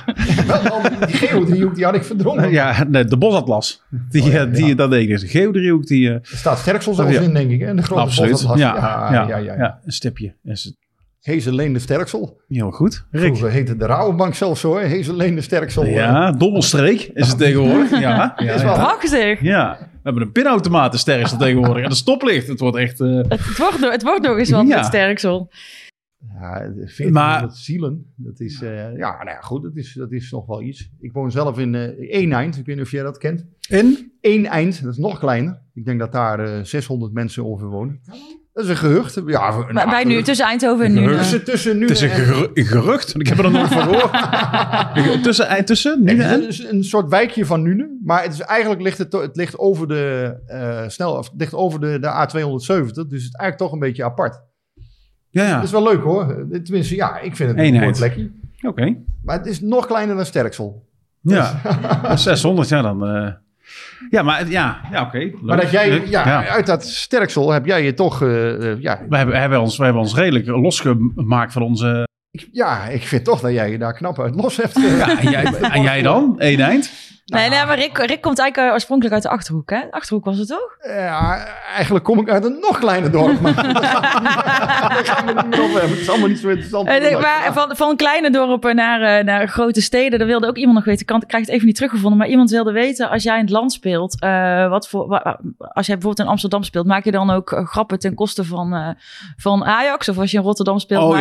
Die geodriehoek, die had ik verdrongen. Ja, de bosatlas. Dat deed ik dus. De geodriehoek, die... Er staat Sterksel zelfs in, denk ik. En de grote bosatlas. Ja, een stipje. Hezeleen de Sterksel. Heel goed. Vroeger heette de Rabobank zelfs zo. Hezeleen de Sterksel. Ja, dobbelstreek is het tegenwoordig. Ja, prachtig. Ja. We hebben een pinautomaten Sterksel tegenwoordig. En een stoplicht. Het wordt echt... Het wordt nog eens wat met Sterksel. Ja, 1400 zielen. Dat is... goed. Dat is nog wel iets. Ik woon zelf in Eindhoven. Ik weet niet of jij dat kent. In? Eindhoven. Dat is nog kleiner. Ik denk dat daar 600 mensen over wonen. Dat is een gerucht. Ja, bij nu, tussen Eindhoven en Nuenen. Het is een gerucht. Ik heb er nog van gehoord. Tussen Nuenen en... Het is een soort wijkje van Nuenen. Maar het is, eigenlijk ligt het ligt over de A270. Dus het is eigenlijk toch een beetje apart. Ja. Dat is wel leuk hoor. Tenminste, ik vind het een mooi plekje. Oké. Maar het is nog kleiner dan Sterksel. Ja, dus. 600 jaar dan... Ja, maar oké. Maar dat jij uit dat Sterksel heb jij je toch... Wij hebben ons redelijk losgemaakt van onze... Ik vind toch dat jij je daar knap uit los hebt. En jij dan? Eén eind? Nee, maar Rick komt eigenlijk oorspronkelijk uit de Achterhoek, hè? Achterhoek was het toch? Ja, eigenlijk kom ik uit een nog kleiner dorp. Maar daar gaan we niet meer op hebben. Het is allemaal niet zo interessant. Maar van kleine dorpen naar grote steden, daar wilde ook iemand nog weten. Ik krijg het even niet teruggevonden, maar iemand wilde weten, als jij in het land speelt, als jij bijvoorbeeld in Amsterdam speelt, maak je dan ook grappen ten koste van Ajax? Of als je in Rotterdam speelt,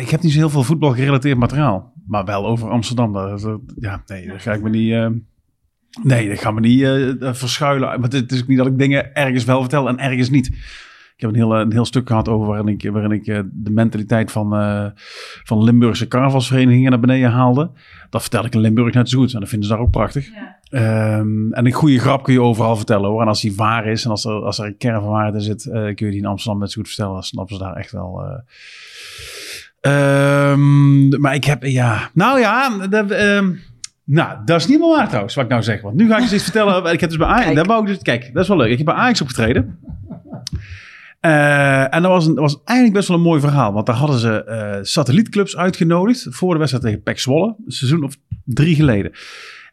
ik heb niet zo heel veel voetbal gerelateerd materiaal. Maar wel over Amsterdam. Dat ga ik me niet verschuilen. Maar het is ook niet dat ik dingen ergens wel vertel en ergens niet. Ik heb een heel stuk gehad over waarin ik de mentaliteit van Limburgse carnavalsverenigingen naar beneden haalde. Dat vertel ik in Limburg net zo goed. En dat vinden ze daar ook prachtig. Ja. En een goede grap kun je overal vertellen hoor. En als die waar is en als er een kern van waarheid in zit, kun je die in Amsterdam net zo goed vertellen. Dan snappen ze daar echt wel... maar ik heb, dat is niet meer waar trouwens, wat ik nou zeg. Want nu ga ik eens iets vertellen. Ik heb dus bij Ajax, kijk, dat is wel leuk. Ik heb bij Ajax opgetreden. En dat was eigenlijk best wel een mooi verhaal. Want daar hadden ze satellietclubs uitgenodigd voor de wedstrijd tegen PEC Zwolle. Een seizoen of 3 geleden.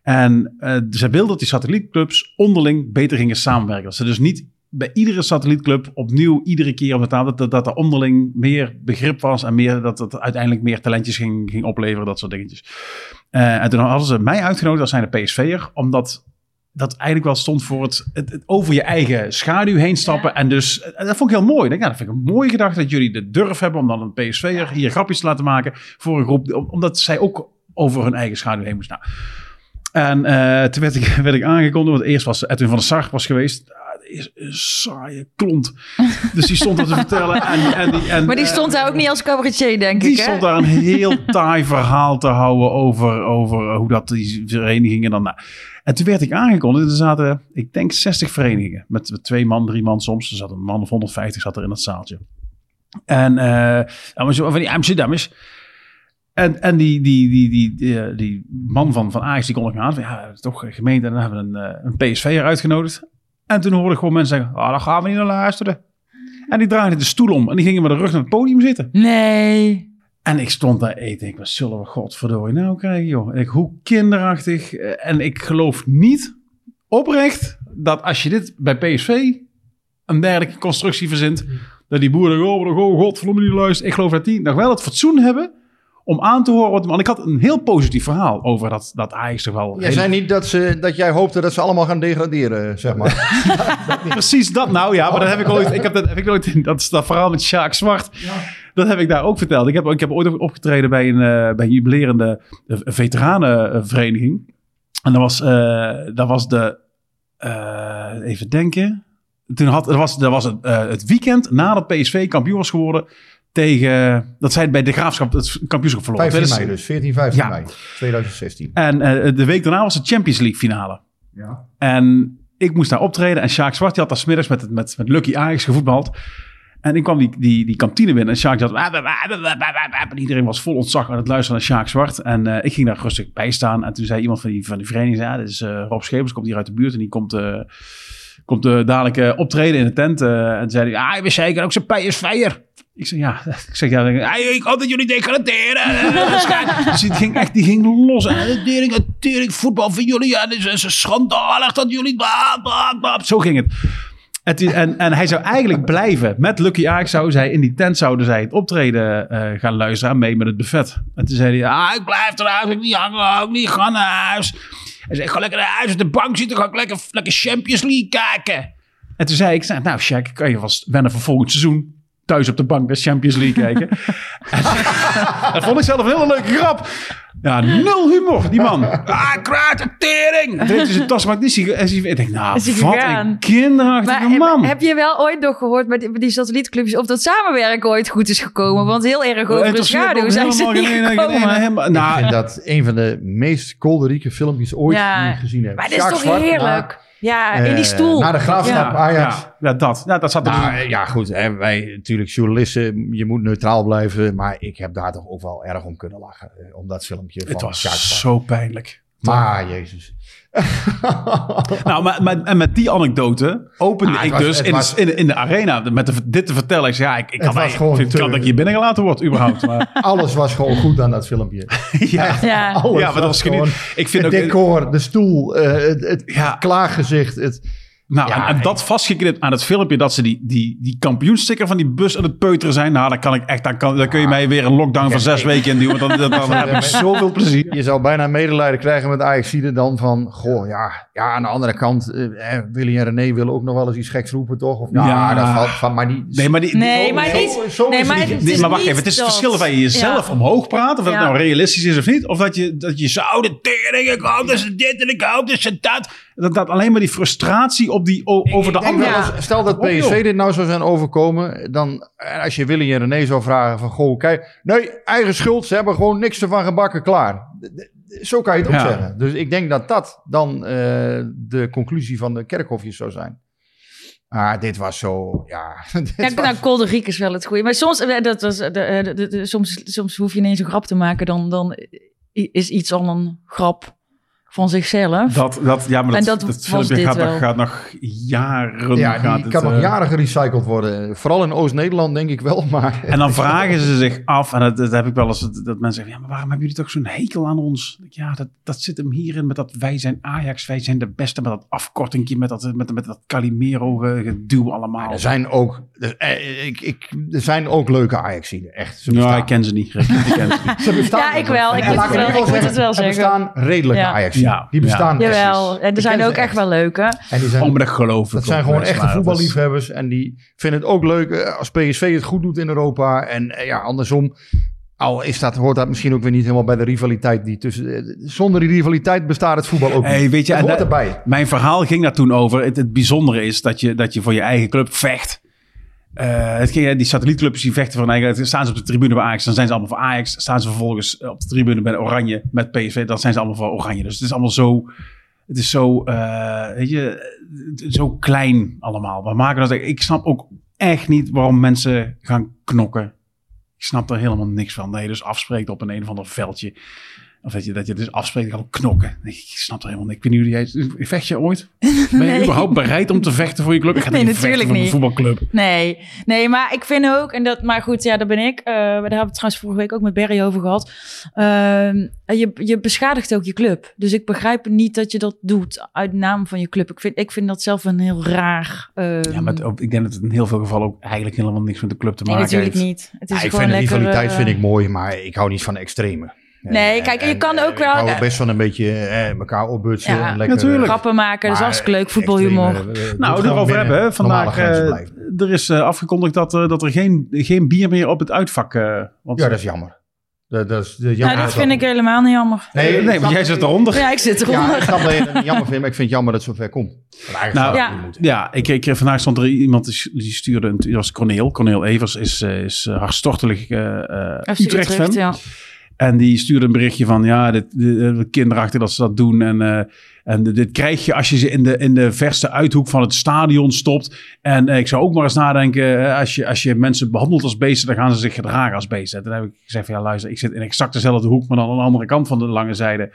En ze wilden dat die satellietclubs onderling beter gingen samenwerken. Dat ze dus niet... bij iedere satellietclub opnieuw, iedere keer op de tafel... dat er onderling meer begrip was... en meer, dat het uiteindelijk meer talentjes ging opleveren, dat soort dingetjes. En toen hadden ze mij uitgenodigd als zijn de PSV'er... omdat dat eigenlijk wel stond voor het over je eigen schaduw heen stappen. Ja. En dus, en dat vond ik heel mooi. Dat vind ik een mooie gedachte dat jullie de durf hebben... om dan een PSV'er hier grapjes te laten maken voor een groep... omdat zij ook over hun eigen schaduw heen moest. Nou, en toen werd ik aangekondigd... want eerst was Edwin van der Sar was geweest... is een saaie klont. Dus die stond dat te vertellen. Maar die stond daar ook niet als cabaretier, denk ik. Die stond daar een heel taai verhaal te houden over hoe dat die verenigingen dan... Nou. En toen werd ik aangekondigd. Er zaten, ik denk, 60 verenigingen. Met 2 man, 3 man soms. Er zat een man of 150 zat er in dat zaaltje. En van die Amsterdammers... En die man van Ajax, die kon ik me aan. Toch gemeente. En dan hebben we een PSV'er uitgenodigd. En toen hoorde ik gewoon mensen zeggen... daar gaan we niet naar luisteren. En die draaiden de stoel om. En die gingen met de rug naar het podium zitten. Nee. En ik stond daar eten. Ik was, zullen we godverdorie nou krijgen, joh. En ik, hoe kinderachtig. En ik geloof niet oprecht... dat als je dit bij PSV... een dergelijke constructie verzint... dat die boeren... oh godverdomme niet luisteren. Ik geloof dat die nog wel het fatsoen hebben... om aan te horen wat... Want ik had een heel positief verhaal over dat Ajax toch wel... Jij zei niet dat jij hoopte dat ze allemaal gaan degraderen, zeg maar. Precies dat nou, ja. Maar dat heb ik ooit... Dat verhaal met Sjaak Zwart... Ja. Dat heb ik daar ook verteld. Ik heb ooit opgetreden bij een jubilerende veteranenvereniging. En dat was de... even denken... Toen was het het weekend nadat PSV kampioen was geworden... tegen, dat zij bij de Graafschap het kampioenschap verloren. 15 mei dus, 14-15 mei 2016. En de week daarna was de Champions League finale. Ja. En ik moest daar optreden. En Sjaak Zwart had daar 's middags met Lucky Ajax gevoetbald. En ik kwam die kantine binnen. En Sjaak had... En iedereen was vol ontzag aan het luisteren naar Sjaak Zwart. En ik ging daar rustig bij staan. En toen zei iemand van die vereniging... Dit is Rob Scheepers, komt hier uit de buurt. En die komt... Komt dadelijk optreden in de tent. En zei hij, hij was zeker ook zijn PSV'er. Ik zei, ja. Ik hoop dat jullie dit gaan teren. Dus die ging los. Tering, voetbal van jullie. Ja, het is schandalig dat jullie... Bla, bla, bla. Zo ging het. En hij zou eigenlijk blijven. Met Lucky Ajax zouden zij het optreden gaan luisteren. Mee met het buffet. En toen zei hij, ik blijf eruit. Ik niet hangen, ook niet gaan naar huis. Hij zei, ik ga lekker naar huis op de bank zitten. Ga ik lekker Champions League kijken. En toen zei ik, nou Shaq, kan je vast wennen voor volgend seizoen. Thuis op de bank naar Champions League kijken. Dat vond ik zelf een hele leuke grap. Ja, nul humor, die man. Kraat, tering! Toen heeft hij zijn tas gemaakt. Ik denk, wat een kinderachtige man. Heb je wel ooit nog gehoord bij die satellietclubjes... of dat samenwerken ooit goed is gekomen? Want heel erg over de schaduw zijn ze niet gekomen. Ik vind dat een van de meest kolderieke filmpjes ooit die ik gezien heb. Maar dit is toch heerlijk? Ja, in die stoel. Na de graafschap, Ajax. Dat zat er in. Ja, goed. Hè, wij natuurlijk journalisten, je moet neutraal blijven. Maar ik heb daar toch ook wel erg om kunnen lachen. Om dat filmpje van Sjaak. Het was zo pijnlijk. Maar, jezus. En met die anekdote opende ik in de arena met dit te vertellen. Ik zei, ik kan dat ik hier binnengelaten word, überhaupt. Maar. Alles was gewoon goed aan dat filmpje. Alles was gewoon... Ik vind het ook, decor, de stoel, het klaargezicht, het... en dat vastgeknipt aan het filmpje dat ze die kampioensticker van die bus aan het peuteren zijn. Nou, dan kun je mij weer een lockdown van 6 weken induwen. Dan heb ik zoveel plezier. Je zou bijna medelijden krijgen met Ajax-zieden dan van... Goh, aan de andere kant, Willy en René willen ook nog wel eens iets geks roepen, toch? Of, dat valt van, maar niet... Maar wacht even, het is het verschil van je jezelf omhoog praat, of dat nou realistisch is of niet. Of dat je zou de tering, ik hoop dat ze dit en ik hoop dat ze dat... Dat alleen maar die frustratie op over de andere... Stel dat PSV dit nou zou zijn overkomen... dan als je Willy en René zou vragen van... Goh, kijk, nee, eigen schuld. Ze hebben gewoon niks ervan gebakken, klaar. Zo kan je het ook zeggen. Dus ik denk dat dat dan de conclusie van de Kerkhofjes zou zijn. Dit was zo... Kolderiek is wel het goede. Maar soms hoef je ineens een grap te maken... dan is iets dan een grap... van zichzelf. Dat filmpje gaat nog jaren... nog jaren gerecycled worden. Vooral in Oost-Nederland, denk ik wel. Maar... En dan vragen ze zich af... en dat heb ik wel eens... dat mensen zeggen... ja, maar waarom hebben jullie toch zo'n hekel aan ons? Ja, dat zit hem hierin... met dat wij zijn Ajax, wij zijn de beste... met dat afkortingje, met dat Calimero-geduw allemaal. Er zijn ook... er zijn ook leuke Ajax-zieden, echt. Nou, ik ken ze niet. Ze bestaan. Ja, ik wel. Ik moet het wel zeggen. Er bestaan redelijke Ajax. Ja, die bestaan. Jawel, en er zijn ook echt wel leuke. En die zijn, dat zijn gewoon echte voetballiefhebbers. En die vinden het ook leuk als PSV het goed doet in Europa. En andersom, hoort dat misschien ook weer niet helemaal bij de rivaliteit. Zonder die rivaliteit bestaat het voetbal ook niet. Weet je, dat hoort erbij. Mijn verhaal ging daar toen over. Het bijzondere is dat je voor je eigen club vecht. Die satellietclubs die vechten voor Ajax. Staan ze op de tribune bij Ajax, dan zijn ze allemaal voor Ajax. Staan ze vervolgens op de tribune bij Oranje, met PSV, dan zijn ze allemaal voor Oranje. Dus het is allemaal zo... Het is zo... zo klein allemaal. We maken dat... Ik snap ook echt niet waarom mensen gaan knokken. Ik snap daar helemaal niks van. Nee, dus afspreekt op een of ander veldje. Of dat je dus afspreekt, ik ga knokken. Ik snap er helemaal niks. Ik weet niet hoe jij... Vecht je ooit? Ben je überhaupt bereid om te vechten voor je club? Ik ga niet vechten voor een voetbalclub. Nee, maar ik vind ook... Maar goed, daar ben ik. Daar hebben we het trouwens vorige week ook met Berry over gehad. Je beschadigt ook je club. Dus ik begrijp niet dat je dat doet uit naam van je club. Ik vind dat zelf een heel raar... ik denk dat het in heel veel gevallen ook eigenlijk helemaal niks met de club te maken heeft. Nee, natuurlijk niet. Het is gewoon lekker... De rivaliteit vind ik mooi, maar ik hou niet van de extreme. Nee, kijk, je kan ook wel... We best wel een beetje elkaar opbutsen. Ja, natuurlijk. Grappen maken, dat is hartstikke leuk. Voetbalhumor. Erover hebben. Vandaag er is afgekondigd dat er geen bier meer op het uitvak... dat is jammer. Dat vind ik helemaal niet jammer. Nee, want jij zit eronder. Ja, ik zit eronder. Ja, ik snap dat je het jammer vindt, maar ik vind het jammer dat het zo ver komt. Vandaag stond er iemand die stuurde... Dat was Corneel Evers, is hartstochtelijk Utrecht-fan. Ja. En die stuurde een berichtje van... dit kinderachtig dat ze dat doen. En dit krijg je als je ze in de verste uithoek van het stadion stopt. En ik zou ook maar eens nadenken... Als je mensen behandelt als beesten... dan gaan ze zich gedragen als beesten. En dan heb ik gezegd van... luister, ik zit in exact dezelfde hoek... maar dan aan de andere kant van de lange zijde.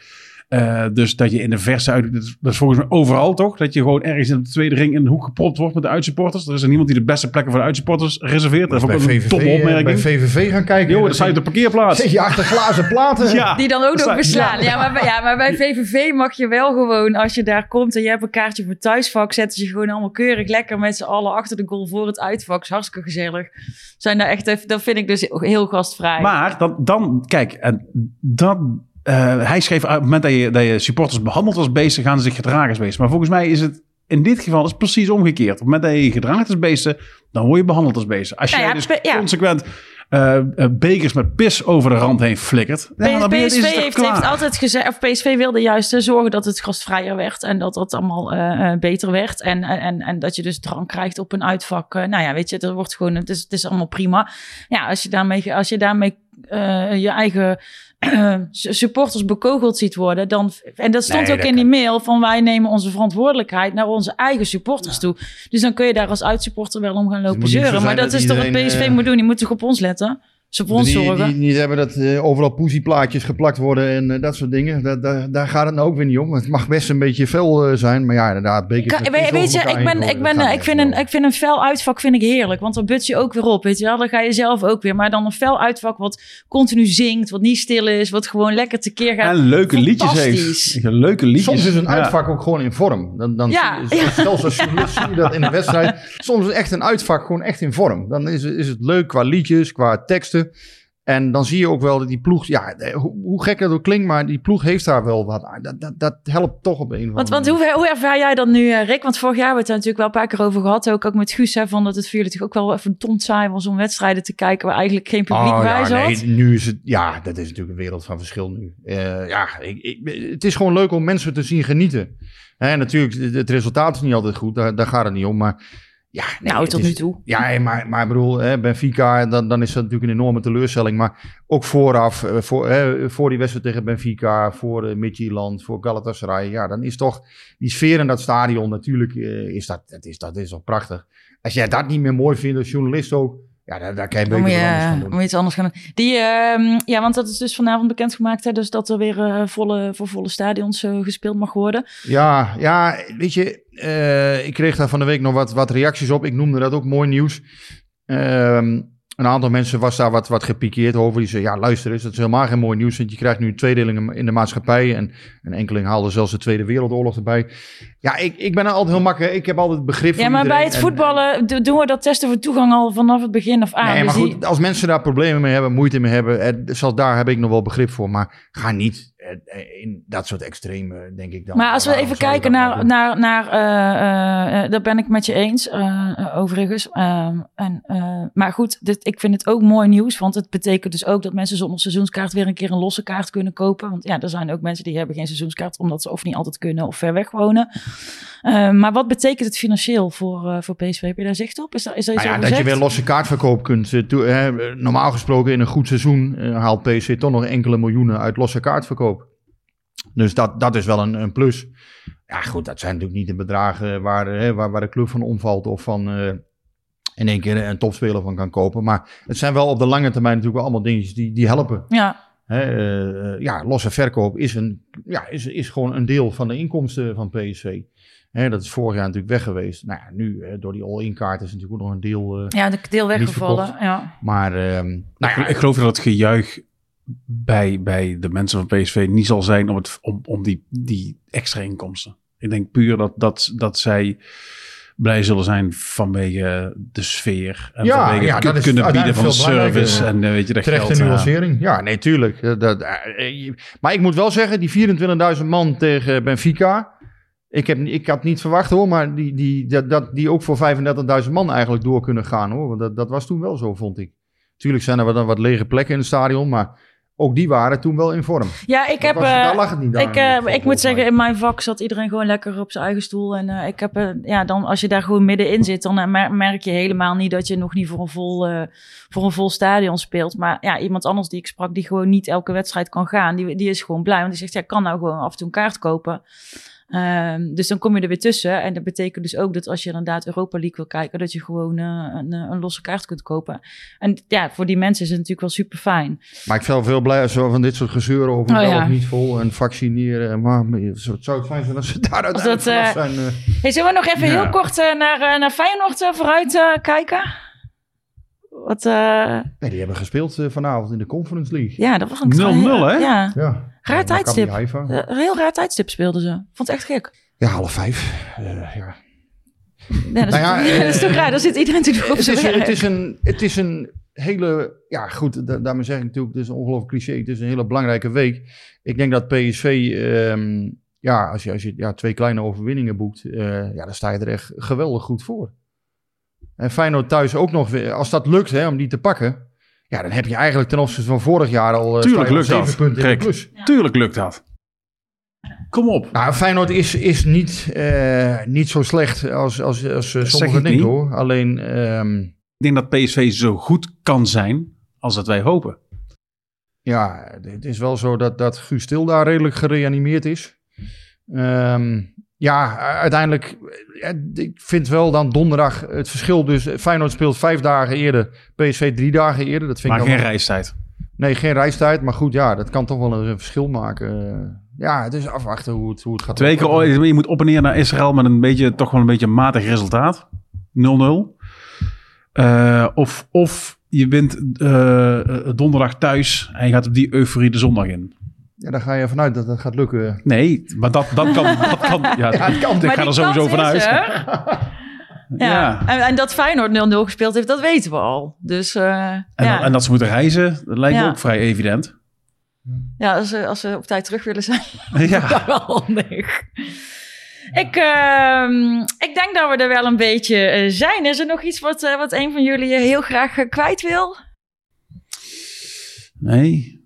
Dus dat je in de verse uit... Dat is volgens mij overal toch? Dat je gewoon ergens in de tweede ring in de hoek gepropt wordt met de uitsupporters. Er is er niemand die de beste plekken voor de uitsupporters reserveert. Dat is ook een top opmerking. Bij VVV gaan kijken. Jo, dat staat op de parkeerplaats. Zit je achter glazen platen. Ja, die dan ook nog beslaan. Ja, maar bij VVV mag je wel gewoon, als je daar komt en je hebt een kaartje voor thuisvak, zetten ze gewoon allemaal keurig lekker met z'n allen achter de goal voor het uitvak. Is hartstikke gezellig. Zijn daar echt even, dat vind ik dus heel gastvrij. Maar dan kijk, en dan... Hij schreef op het moment dat je supporters behandeld als beesten, gaan ze zich gedragen als beesten. Maar volgens mij is het in dit geval is precies omgekeerd. Op het moment dat je gedragen als beesten, dan word je behandeld als beesten. Als jij consequent bekers met pis over de rand heen flikkert. PSV heeft altijd gezegd, of PSV wilde juist zorgen dat het gastvrijer werd en dat dat allemaal beter werd en dat je dus drank krijgt op een uitvak. Nou ja, weet je, dat wordt gewoon, het is allemaal prima. Ja, als je daarmee je eigen supporters bekogeld ziet worden, dan, en dat stond ook in die mail van wij nemen onze verantwoordelijkheid naar onze eigen supporters toe. Dus dan kun je daar als uitsupporter wel om gaan lopen zeuren. Maar dat is toch wat PSV moet doen. Die moet toch op ons letten. Ze op ons zorgen. Die niet hebben dat overal poesieplaatjes geplakt worden en dat soort dingen. Daar gaat het nou ook weer niet om. Het mag best een beetje fel zijn, maar ja, inderdaad. Ik vind een fel uitvak vind ik heerlijk, want dan but je ook weer op. Weet je wel? Dan ga je zelf ook weer. Maar dan een fel uitvak wat continu zingt, wat niet stil is, wat gewoon lekker tekeer gaat. En leuke liedjes heeft. Leuke liedjes. Soms is een uitvak ook gewoon in vorm. Zelfs als journalist zie je dat in een wedstrijd. Soms is echt een uitvak gewoon echt in vorm. Dan is het leuk qua liedjes, qua teksten. En dan zie je ook wel dat die ploeg... Ja, hoe gek dat ook klinkt, maar die ploeg heeft daar wel wat. Dat helpt toch op een of andere manier. Want hoe ervaar jij dat nu, Rick? Want vorig jaar hebben we het daar natuurlijk wel een paar keer over gehad. Ook met Guus, hè, van dat het voor jullie natuurlijk ook wel even verdomd saai was om wedstrijden te kijken waar eigenlijk geen publiek bij zat. Nee, nu is het... Ja, dat is natuurlijk een wereld van verschil nu. Het is gewoon leuk om mensen te zien genieten. En natuurlijk, het resultaat is niet altijd goed. Daar gaat het niet om, maar... Ja, nee, nou, tot nu toe. Ja, maar ik bedoel, Benfica, dan is dat natuurlijk een enorme teleurstelling. Maar ook vooraf, voor die wedstrijd tegen Benfica, voor Midtjylland, voor Galatasaray. Ja, dan is toch die sfeer in dat stadion natuurlijk, is toch prachtig. Als jij dat niet meer mooi vindt als journalist ook, ja, daar kan je een beetje anders gaan doen. Moet je iets anders gaan doen. Ja, want dat is dus vanavond bekendgemaakt, hè, dus dat er weer volle stadions gespeeld mag worden. Ja, weet je... ik kreeg daar van de week nog wat reacties op. Ik noemde dat ook mooi nieuws. Een aantal mensen was daar wat gepikeerd over. Die zeiden, ja luister eens, dat is helemaal geen mooi nieuws. Want je krijgt nu een tweedeling in de maatschappij. En een enkeling haalde zelfs de Tweede Wereldoorlog erbij. Ja, ik ben altijd heel makkelijk. Ik heb altijd begrip voor iedereen. Ja, maar bij het voetballen doen we dat testen voor toegang al vanaf het begin af aan. Nee, maar goed, als mensen daar problemen mee hebben, moeite mee hebben. Zelfs daar heb ik nog wel begrip voor. Maar ga niet in dat soort extreme, denk ik dan. Maar als we even kijken naar daar ben ik met je eens, overigens. Maar goed, ik vind het ook mooi nieuws, want het betekent dus ook dat mensen zonder seizoenskaart weer een keer een losse kaart kunnen kopen. Want ja, er zijn ook mensen die hebben geen seizoenskaart, omdat ze of niet altijd kunnen of ver weg wonen. Maar wat betekent het financieel voor PSV? Heb je daar zicht op? Is daar iets over dat je weer losse kaartverkoop kunt. Normaal gesproken in een goed seizoen haalt PSV toch nog enkele miljoenen uit losse kaartverkoop. Dus dat is wel een plus. Ja goed, dat zijn natuurlijk niet de bedragen waar de club van omvalt of van in één keer een topspeler van kan kopen. Maar het zijn wel op de lange termijn natuurlijk allemaal dingetjes die helpen. Ja. Losse verkoop is gewoon een deel van de inkomsten van PSV. Dat is vorig jaar natuurlijk weg geweest. Nou ja, nu door die all-in kaart is natuurlijk ook nog een deel deel weggevallen. Ja. Maar ik geloof dat het gejuich bij de mensen van PSV niet zal zijn om die extra inkomsten. Ik denk puur dat zij blij zullen zijn vanwege de sfeer. En vanwege het kunnen bieden van de service. En weet je, dat terechte nuancering. Ja, nee, tuurlijk. Maar ik moet wel zeggen, die 24.000 man tegen Benfica... Ik had niet verwacht hoor, maar die ook voor 35.000 man eigenlijk door kunnen gaan hoor. Want dat was toen wel zo, vond ik. Tuurlijk zijn er wat lege plekken in het stadion, maar... Ook die waren toen wel in vorm. Ja, daar lag het niet aan. Ik moet zeggen, in mijn vak zat iedereen gewoon lekker op zijn eigen stoel. En ik heb, dan als je daar gewoon middenin zit, dan merk je helemaal niet dat je nog niet voor een vol stadion speelt. Maar ja, iemand anders die ik sprak, die gewoon niet elke wedstrijd kan gaan, die is gewoon blij. Want die zegt, ja, ik kan nou gewoon af en toe een kaart kopen. Dus dan kom je er weer tussen. En dat betekent dus ook dat als je inderdaad Europa League wil kijken, dat je gewoon een losse kaart kunt kopen. En ja, voor die mensen is het natuurlijk wel super fijn. Maar ik zou veel blij zijn van dit soort gezeuren over of niet vol en vaccineren. En het zou fijn zijn als ze daaruit zijn. Hey, zullen we nog even heel kort naar Feyenoord vooruit kijken? Nee, die hebben gespeeld vanavond in de Conference League. Ja, dat was een 0-0 hè? Ja. Raar tijdstip. Heel raar tijdstip speelden ze. Vond het echt gek. Ja, 4:30. Ja. Ja, dat, dat is toch raar. Daar zit iedereen natuurlijk op het is een hele... Ja, goed. Daarmee zeg ik natuurlijk, het is een ongelooflijk cliché. Het is een hele belangrijke week. Ik denk dat PSV... als je 2 kleine overwinningen boekt... dan sta je er echt geweldig goed voor. En Feyenoord thuis ook nog weer. Als dat lukt, hè, om die te pakken... Ja, dan heb je eigenlijk ten opzichte van vorig jaar al... Tuurlijk lukt dat. 7 punten in de plus. Ja. Tuurlijk lukt dat. Kom op. Nou, Feyenoord is niet zo slecht als sommigen denken, hoor. Alleen... Ik denk dat PSV zo goed kan zijn als dat wij hopen. Ja, het is wel zo dat Guus Til daar redelijk gereanimeerd is. Uiteindelijk, ik vind wel dan donderdag het verschil. Dus Feyenoord speelt 5 dagen eerder, PSV 3 dagen eerder. Dat vind maar ik geen reistijd. Nee, geen reistijd. Maar goed, ja, dat kan toch wel een verschil maken. Ja, het is afwachten hoe het gaat. 2 keer ooit, je moet op en neer naar Israël met toch wel een beetje een matig resultaat. 0-0. Of je wint donderdag thuis en je gaat op die euforie de zondag in. Ja, dan ga je vanuit dat dat gaat lukken. Nee, maar dat kan. Ik ga er sowieso vanuit. En dat Feyenoord 0-0 gespeeld heeft, dat weten we al. Dus, en dat ze moeten reizen, dat lijkt me ook vrij evident. Ja, als ze op tijd terug willen zijn, is dat wel handig. Ik denk dat we er wel een beetje zijn. Is er nog iets wat een van jullie heel graag kwijt wil? Nee.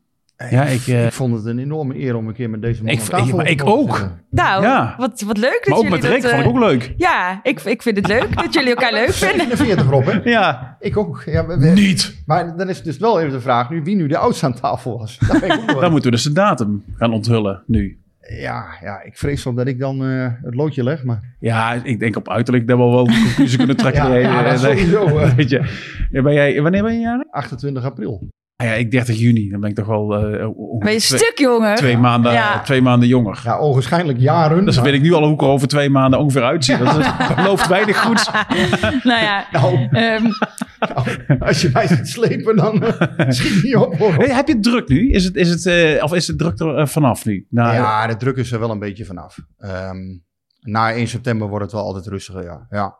Ja, ik vond het een enorme eer om een keer met deze man aan tafel te ik ook. Zitten. Nou, wat leuk dat jullie... Maar ook met Rick vond ik ook leuk. Ja, ik vind het leuk dat jullie elkaar leuk vinden. Dat vind je toch, Rob, hè? Ja. Ik ook. Ja, niet. Maar dan is dus wel even de vraag wie nu de oudste aan tafel was. Dan moeten we dus de datum gaan onthullen nu. Ja, ik vrees wel dat ik dan het loodje leg, maar... Ja, ik denk op uiterlijk dat we wel een conclusie kunnen trekken. Dat sowieso. Weet je. Wanneer ben je jarig? 28 april. Ja, ik 30 juni, dan ben ik toch wel... ben je een stuk jonger? 2 maanden jonger. Ja, onwaarschijnlijk jaren. Dus dan weet ik nu al hoe ik er over 2 maanden ongeveer uitzie. Dat belooft weinig goeds. Als je mij zit slepen, dan schiet niet op. Hoor. Heb je het druk nu? Of is het druk er vanaf nu? De druk is er wel een beetje vanaf. Na 1 september wordt het wel altijd rustiger, ja.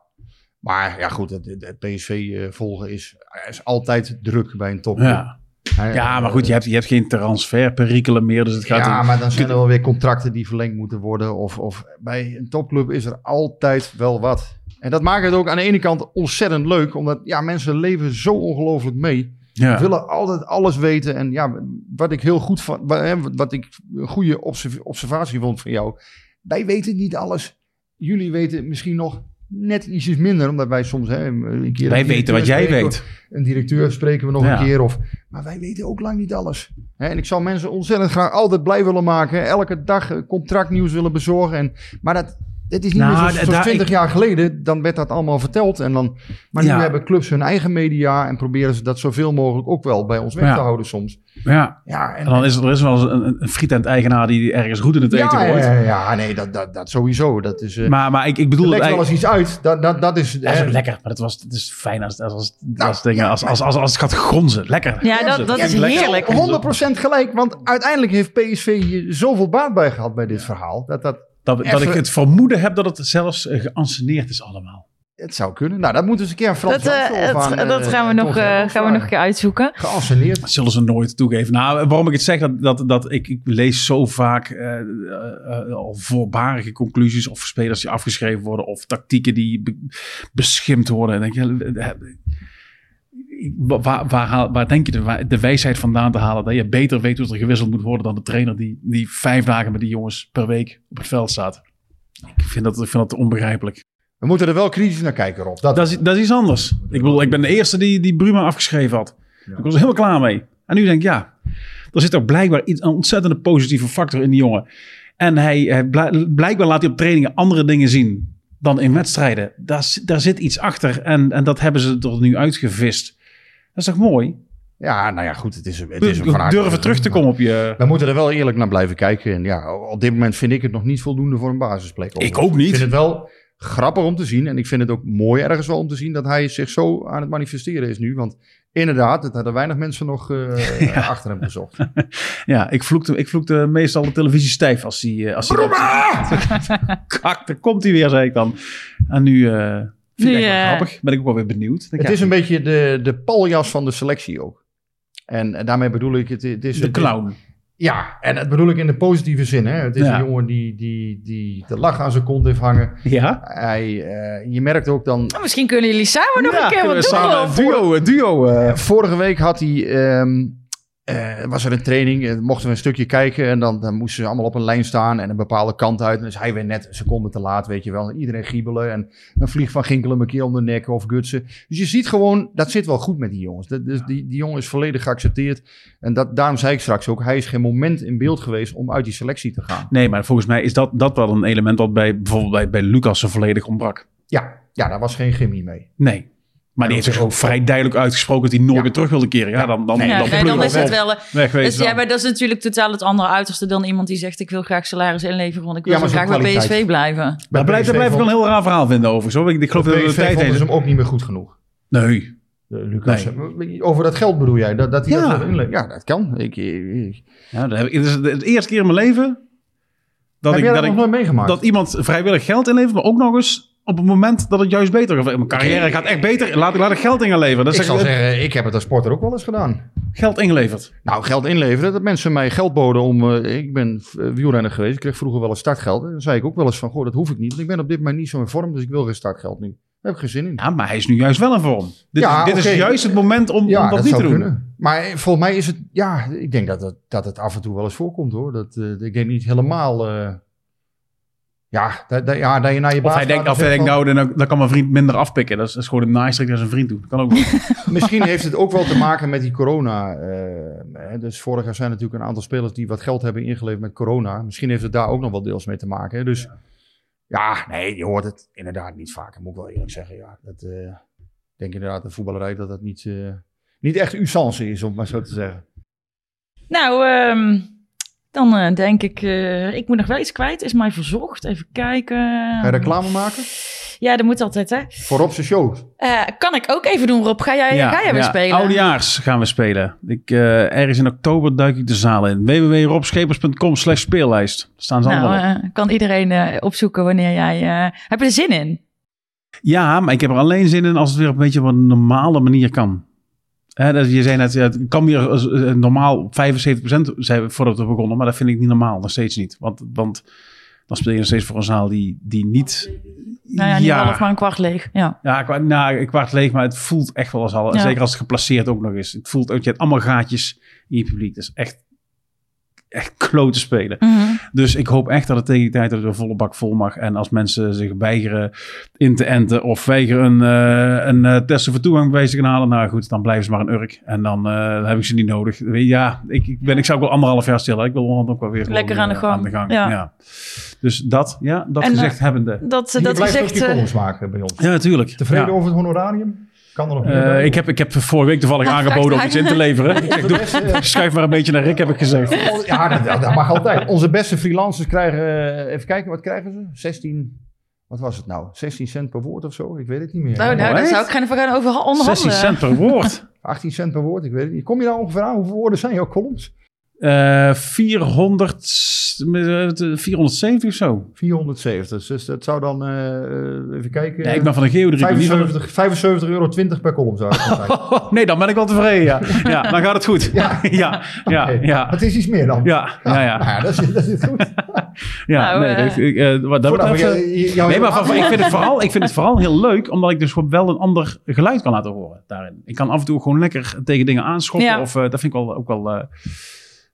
Maar ja, goed, het PSV volgen is altijd druk bij een topclub. Ja, maar goed, je hebt geen transferperikelen meer. Dus het gaat maar dan zijn er wel weer contracten die verlengd moeten worden. Of bij een topclub is er altijd wel wat. En dat maakt het ook aan de ene kant ontzettend leuk. Omdat mensen leven zo ongelooflijk mee. Ja. Ze willen altijd alles weten. En wat ik heel goed wat ik een goede observatie vond van jou. Wij weten niet alles. Jullie weten misschien nog... net ietsjes minder, omdat wij soms... een keer wij weten wat jij weet. Een directeur spreken we nog een keer. Maar wij weten ook lang niet alles. En ik zal mensen ontzettend graag altijd blij willen maken. Elke dag contractnieuws willen bezorgen. Maar dat is niet meer zoals 20 jaar geleden. Dan werd dat allemaal verteld. En dan, maar nu hebben clubs hun eigen media... en proberen ze dat zoveel mogelijk ook wel bij ons weg te houden soms. En dan is er wel eens een frietent-eigenaar... die ergens goed in het eten hoort. Nee, dat sowieso. Dat is, maar ik bedoel... Er lekt wel eens iets uit. Dat is... Dat is lekker, maar het is fijn als het gaat gonzen. Lekker. Ja, dat is heerlijk. 100% gelijk, want uiteindelijk heeft PSV... hier zoveel baat bij gehad bij dit verhaal... Dat ik het vermoeden heb dat het zelfs geanceneerd is allemaal. Het zou kunnen. Dat moeten we eens een keer aan Frans aan... dat gaan we nog een keer uitzoeken. Geanceneerd. Dat zullen ze nooit toegeven. Waarom ik het zeg, dat ik lees zo vaak voorbarige conclusies... of spelers die afgeschreven worden... of tactieken die beschimpt worden. En denk je... Waar denk je de wijsheid vandaan te halen... dat je beter weet hoe er gewisseld moet worden... dan de trainer die 5 dagen met die jongens per week op het veld staat? Ik vind dat onbegrijpelijk. We moeten er wel kritisch naar kijken, Rob. Dat is iets anders. Ik ben de eerste die Bruma afgeschreven had. Ja. Ik was er helemaal klaar mee. En nu denk ik, er zit ook blijkbaar een ontzettende positieve factor in die jongen... En hij blijkbaar laat hij op trainingen andere dingen zien dan in wedstrijden. Daar zit iets achter. En dat hebben ze er nu uitgevist. Dat is toch mooi? Ja, nou ja, goed. Het is een vraag. Durven terug te komen op je... We moeten er wel eerlijk naar blijven kijken. En ja, op dit moment vind ik het nog niet voldoende voor een basisplek. Of, ik ook niet. Ik vind het wel grappig om te zien. En ik vind het ook mooi ergens wel om te zien dat hij zich zo aan het manifesteren is nu. Want inderdaad, het hadden weinig mensen nog achter hem gezocht. Ja, ik vloekte meestal de televisie stijf als hij... Kak, daar komt hij weer, zei ik dan. En nu... Vind ik wel grappig. Ben ik ook wel weer benieuwd. Het is een beetje de paljas van de selectie ook. En daarmee bedoel ik... Het is de clown. Ja, en dat bedoel ik in de positieve zin. Hè. Het is een jongen die de lach aan zijn kont heeft hangen. Ja. Je merkt ook dan... Oh, misschien kunnen jullie samen nog een keer wat doen. Samen duo. Vorige week had hij... was er een training, mochten we een stukje kijken en dan moesten ze allemaal op een lijn staan en een bepaalde kant uit. En dus hij weer net een seconde te laat, weet je wel. En iedereen giebelen en dan vliegt Van Ginkel hem een keer om de nek of Gutsen. Dus je ziet gewoon, dat zit wel goed met die jongens. Die jongen is volledig geaccepteerd. En daarom zei ik straks ook, hij is geen moment in beeld geweest om uit die selectie te gaan. Nee, maar volgens mij is dat wel een element dat bijvoorbeeld bij Lucas er volledig ontbrak. Ja, daar was geen chemie mee. Nee. Maar die heeft zich ook vrij duidelijk uitgesproken dat hij nooit weer terug wilde keren. Ja, dan is het wel wegwezen. Dus, maar dat is natuurlijk totaal het andere uiterste dan iemand die zegt: ik wil graag salaris inleveren, want ik wil graag bij PSV blijven. Maar blijf ik een heel raar verhaal vinden overigens. Ik geloof dat de tijd is hem ook niet meer goed genoeg. Nee. Lucas, nee. Over dat geld bedoel jij? Dat hij dat inleveren? Ja, dat kan. Het is de eerste keer in mijn leven dat ik nooit meegemaakt? Dat iemand vrijwillig geld inlevert, maar ook nog eens. Op het moment dat het juist beter gaat. Mijn carrière gaat echt beter. Laat ik geld in gaan leveren. Dat ik zal zeggen, ik heb het als sporter ook wel eens gedaan. Geld ingeleverd? Nou, geld inleveren. Dat mensen mij geld boden om... ik ben wielrenner geweest. Ik kreeg vroeger wel eens startgeld. En dan zei ik ook wel eens van... Goh, dat hoef ik niet. Want ik ben op dit moment niet zo in vorm. Dus ik wil geen startgeld nu. Daar heb ik geen zin in. Ja, maar hij is nu juist wel in vorm. Dit is juist het moment om dat niet te doen. Kunnen. Maar volgens mij is het... Ja, ik denk dat het af en toe wel eens voorkomt hoor. Ik denk niet helemaal... dat je naar je baas gaat. Dan kan mijn vriend minder afpikken. Dat is gewoon een naaistrek naar zijn vriend toe. Dat kan ook wel. Misschien heeft het ook wel te maken met die corona. Dus vorig jaar zijn natuurlijk een aantal spelers die wat geld hebben ingeleverd met corona. Misschien heeft het daar ook nog wel deels mee te maken. Hè? Dus nee, je hoort het inderdaad niet vaak. Dat moet ik wel eerlijk zeggen. Ja. Ik denk inderdaad de voetballerij dat niet echt usance is, om het maar zo te zeggen. Nou... Dan denk ik, ik moet nog wel iets kwijt. Is mij verzocht. Even kijken. Ga je reclame maken? Ja, dat moet altijd, hè. Voorop zijn show. Kan ik ook even doen, Rob. Ga jij weer spelen? Oudejaars gaan we spelen. Ergens in oktober duik ik de zaal in. www.robschepers.com/speellijst. Daar staan ze allemaal op. Kan iedereen opzoeken wanneer jij... Heb je er zin in? Ja, maar ik heb er alleen zin in als het weer op een beetje op een normale manier kan. Je zei net, het kan weer normaal 75% zijn voordat we begonnen. Maar dat vind ik niet normaal, nog steeds niet. Want dan speel je nog steeds voor een zaal die niet... Nou ja, niet half, maar een kwart leeg. Een kwart leeg, maar het voelt echt wel als half. Ja. Zeker als het geplaceerd ook nog is. Het voelt ook, je hebt allemaal gaatjes in je publiek. Dat is echt klote spelen. Mm-hmm. Dus ik hoop echt dat het tegen die tijd dat er volle bak vol mag. En als mensen zich weigeren in te enten of weigeren een testen voor toegang bij zich te halen, nou goed, dan blijven ze maar een urk. En dan heb ik ze niet nodig. Ja, ik zou ook wel 1,5 jaar stillen. Ik wil ook wel weer lekker aan de gang. Ja. Ja. Dus dat gezegd hebbende. Dat blijft gezegd, ook je komst maken bij ons. Ja, natuurlijk. Tevreden over het honorarium? Kan er nog ik heb vorige week toevallig aangeboden om iets in te leveren. Schuif maar een beetje naar Rick, heb ik gezegd. Ja, dat mag altijd. Onze beste freelancers krijgen... Even kijken, wat krijgen ze? 16... Wat was het nou? 16 cent per woord of zo? Ik weet het niet meer. Nou daar zou ik gaan over onderhandelen. 16 cent per woord? 18 cent per woord, ik weet het niet. Kom je daar ongeveer aan? Hoeveel woorden zijn jouw columns? 470 of zo. 470, dus dat zou dan, even kijken... Nee, ik ben van de geodrie. 75,20 euro per column zou het Nee, dan ben ik wel tevreden, ja, dan gaat het goed. Ja. Het is iets meer dan. Ja. Nou, dat is goed. Ik vind het vooral heel leuk, omdat ik dus wel een ander geluid kan laten horen daarin. Ik kan af en toe gewoon lekker tegen dingen aanschoppen. Of, dat vind ik ook wel...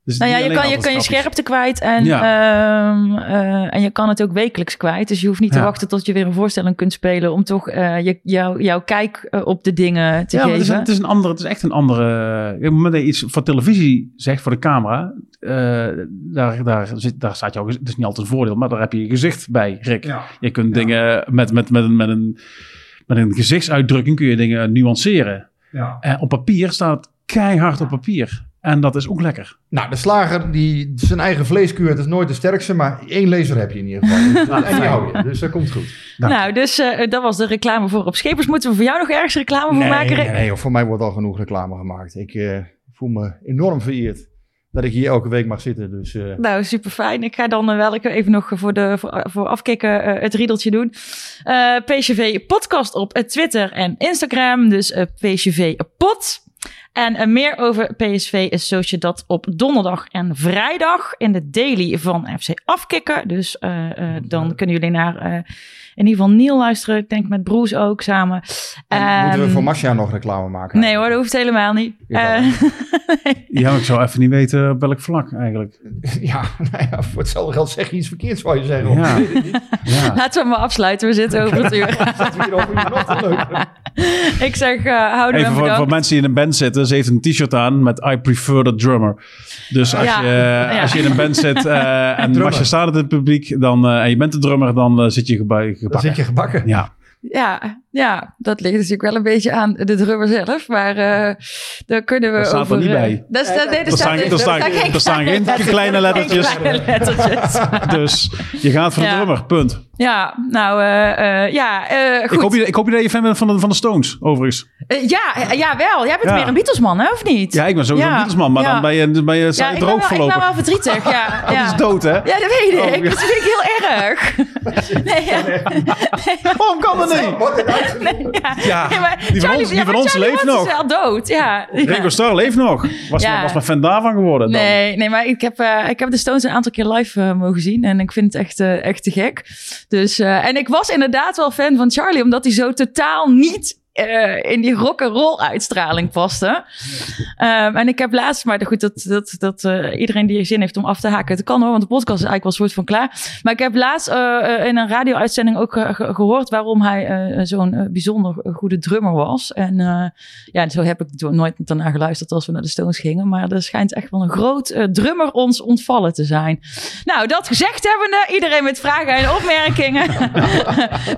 Dus nou ja, je kan je scherpte kwijt en je kan het ook wekelijks kwijt. Dus je hoeft niet te wachten tot je weer een voorstelling kunt spelen om toch jouw kijk op de dingen te geven. Het is echt een andere... Op het moment dat je iets voor televisie zegt, voor de camera, daar staat jouw gezicht. Het is niet altijd een voordeel, maar daar heb je je gezicht bij, Rick. Ja. Je kunt dingen met een gezichtsuitdrukking kun je dingen nuanceren. Ja. En op papier staat keihard op papier. En dat is ook lekker. Nou, de slager die zijn eigen vlees keurt is nooit de sterkste, maar 1 lezer heb je in ieder geval. En die hou je, dus dat komt goed. Dank. Nou, dus dat was de reclame voor Rob Scheepers. Moeten we voor jou nog ergens reclame voor maken? Nee, voor mij wordt al genoeg reclame gemaakt. Ik voel me enorm vereerd dat ik hier elke week mag zitten. Dus, Nou, super fijn. Ik ga dan wel even nog voor afkicken het riedeltje doen. PSV podcast op Twitter en Instagram. Dus PSV pod. En meer over PSV is Sociedad op donderdag en vrijdag in de daily van FC Afkikken. Dus dan kunnen jullie naar in ieder geval Niel luisteren. Ik denk met Broes ook samen. Moeten we voor Masha nog reclame maken? Nee hoor, dat hoeft helemaal niet. Ja, ik zou even niet weten op welk vlak eigenlijk. Ja, nou ja, voor hetzelfde geld zeg je iets verkeerds, zou je zeggen. Ja. Ja. Laten we maar afsluiten, we zitten over het uur. Ik zeg, houden we voor mensen die in een band zitten, ze heeft een t-shirt aan met I prefer the drummer. Dus als je in een band zit en Masha staat in het publiek en je bent de drummer, dan zit je gebakken. Dan zit je gebakken. Ja. Ja, dat ligt natuurlijk wel een beetje aan de drummer zelf, maar daar kunnen we over... Dat staat er niet bij. Er staan geen kleine lettertjes. Dus je gaat voor de drummer, punt. Ja, nou, goed. Ik hoop dat je fan bent van de Stones, overigens. Ja, wel. Jij bent meer een Beatlesman, hè, of niet? Ja, ik ben sowieso een Beatlesman, maar dan ben je het droog verlopen. Ik ben wel verdrietig, ja. Dat is dood, hè? Ja, dat weet ik. Dat vind ik heel erg. Waarom kan dat niet? Die van ons leeft nog. Is wel dood, ja. Ringo Starr leeft nog. Was mijn fan daarvan geworden dan? Nee, maar ik heb de Stones een aantal keer live mogen zien en ik vind het echt te gek. Dus, en ik was inderdaad wel fan van Charlie, omdat hij zo totaal niet in die rock'n'roll uitstraling paste. En ik heb laatst, maar goed, dat iedereen die er zin heeft om af te haken, het kan hoor, want de podcast is eigenlijk wel soort van klaar. Maar ik heb laatst in een radio-uitzending ook gehoord waarom hij zo'n bijzonder goede drummer was. En zo heb ik nooit daarna geluisterd als we naar de Stones gingen, maar er schijnt echt wel een groot drummer ons ontvallen te zijn. Nou, dat gezegd hebbende, iedereen met vragen en opmerkingen.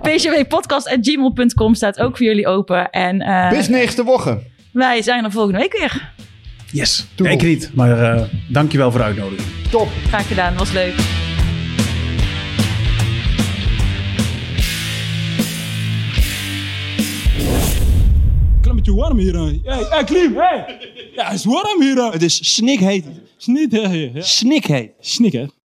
pcwpodcast@gmail.com staat ook voor jullie open. En, bis nächste Woche. Wij zijn er volgende week weer. Yes, ik niet. Maar dankjewel voor de uitnodiging. Top. Graag gedaan, was leuk. Een beetje warm hier. Hey, Klim. Hey. Ja, het is warm hier. Het is snikheet. Snikheet.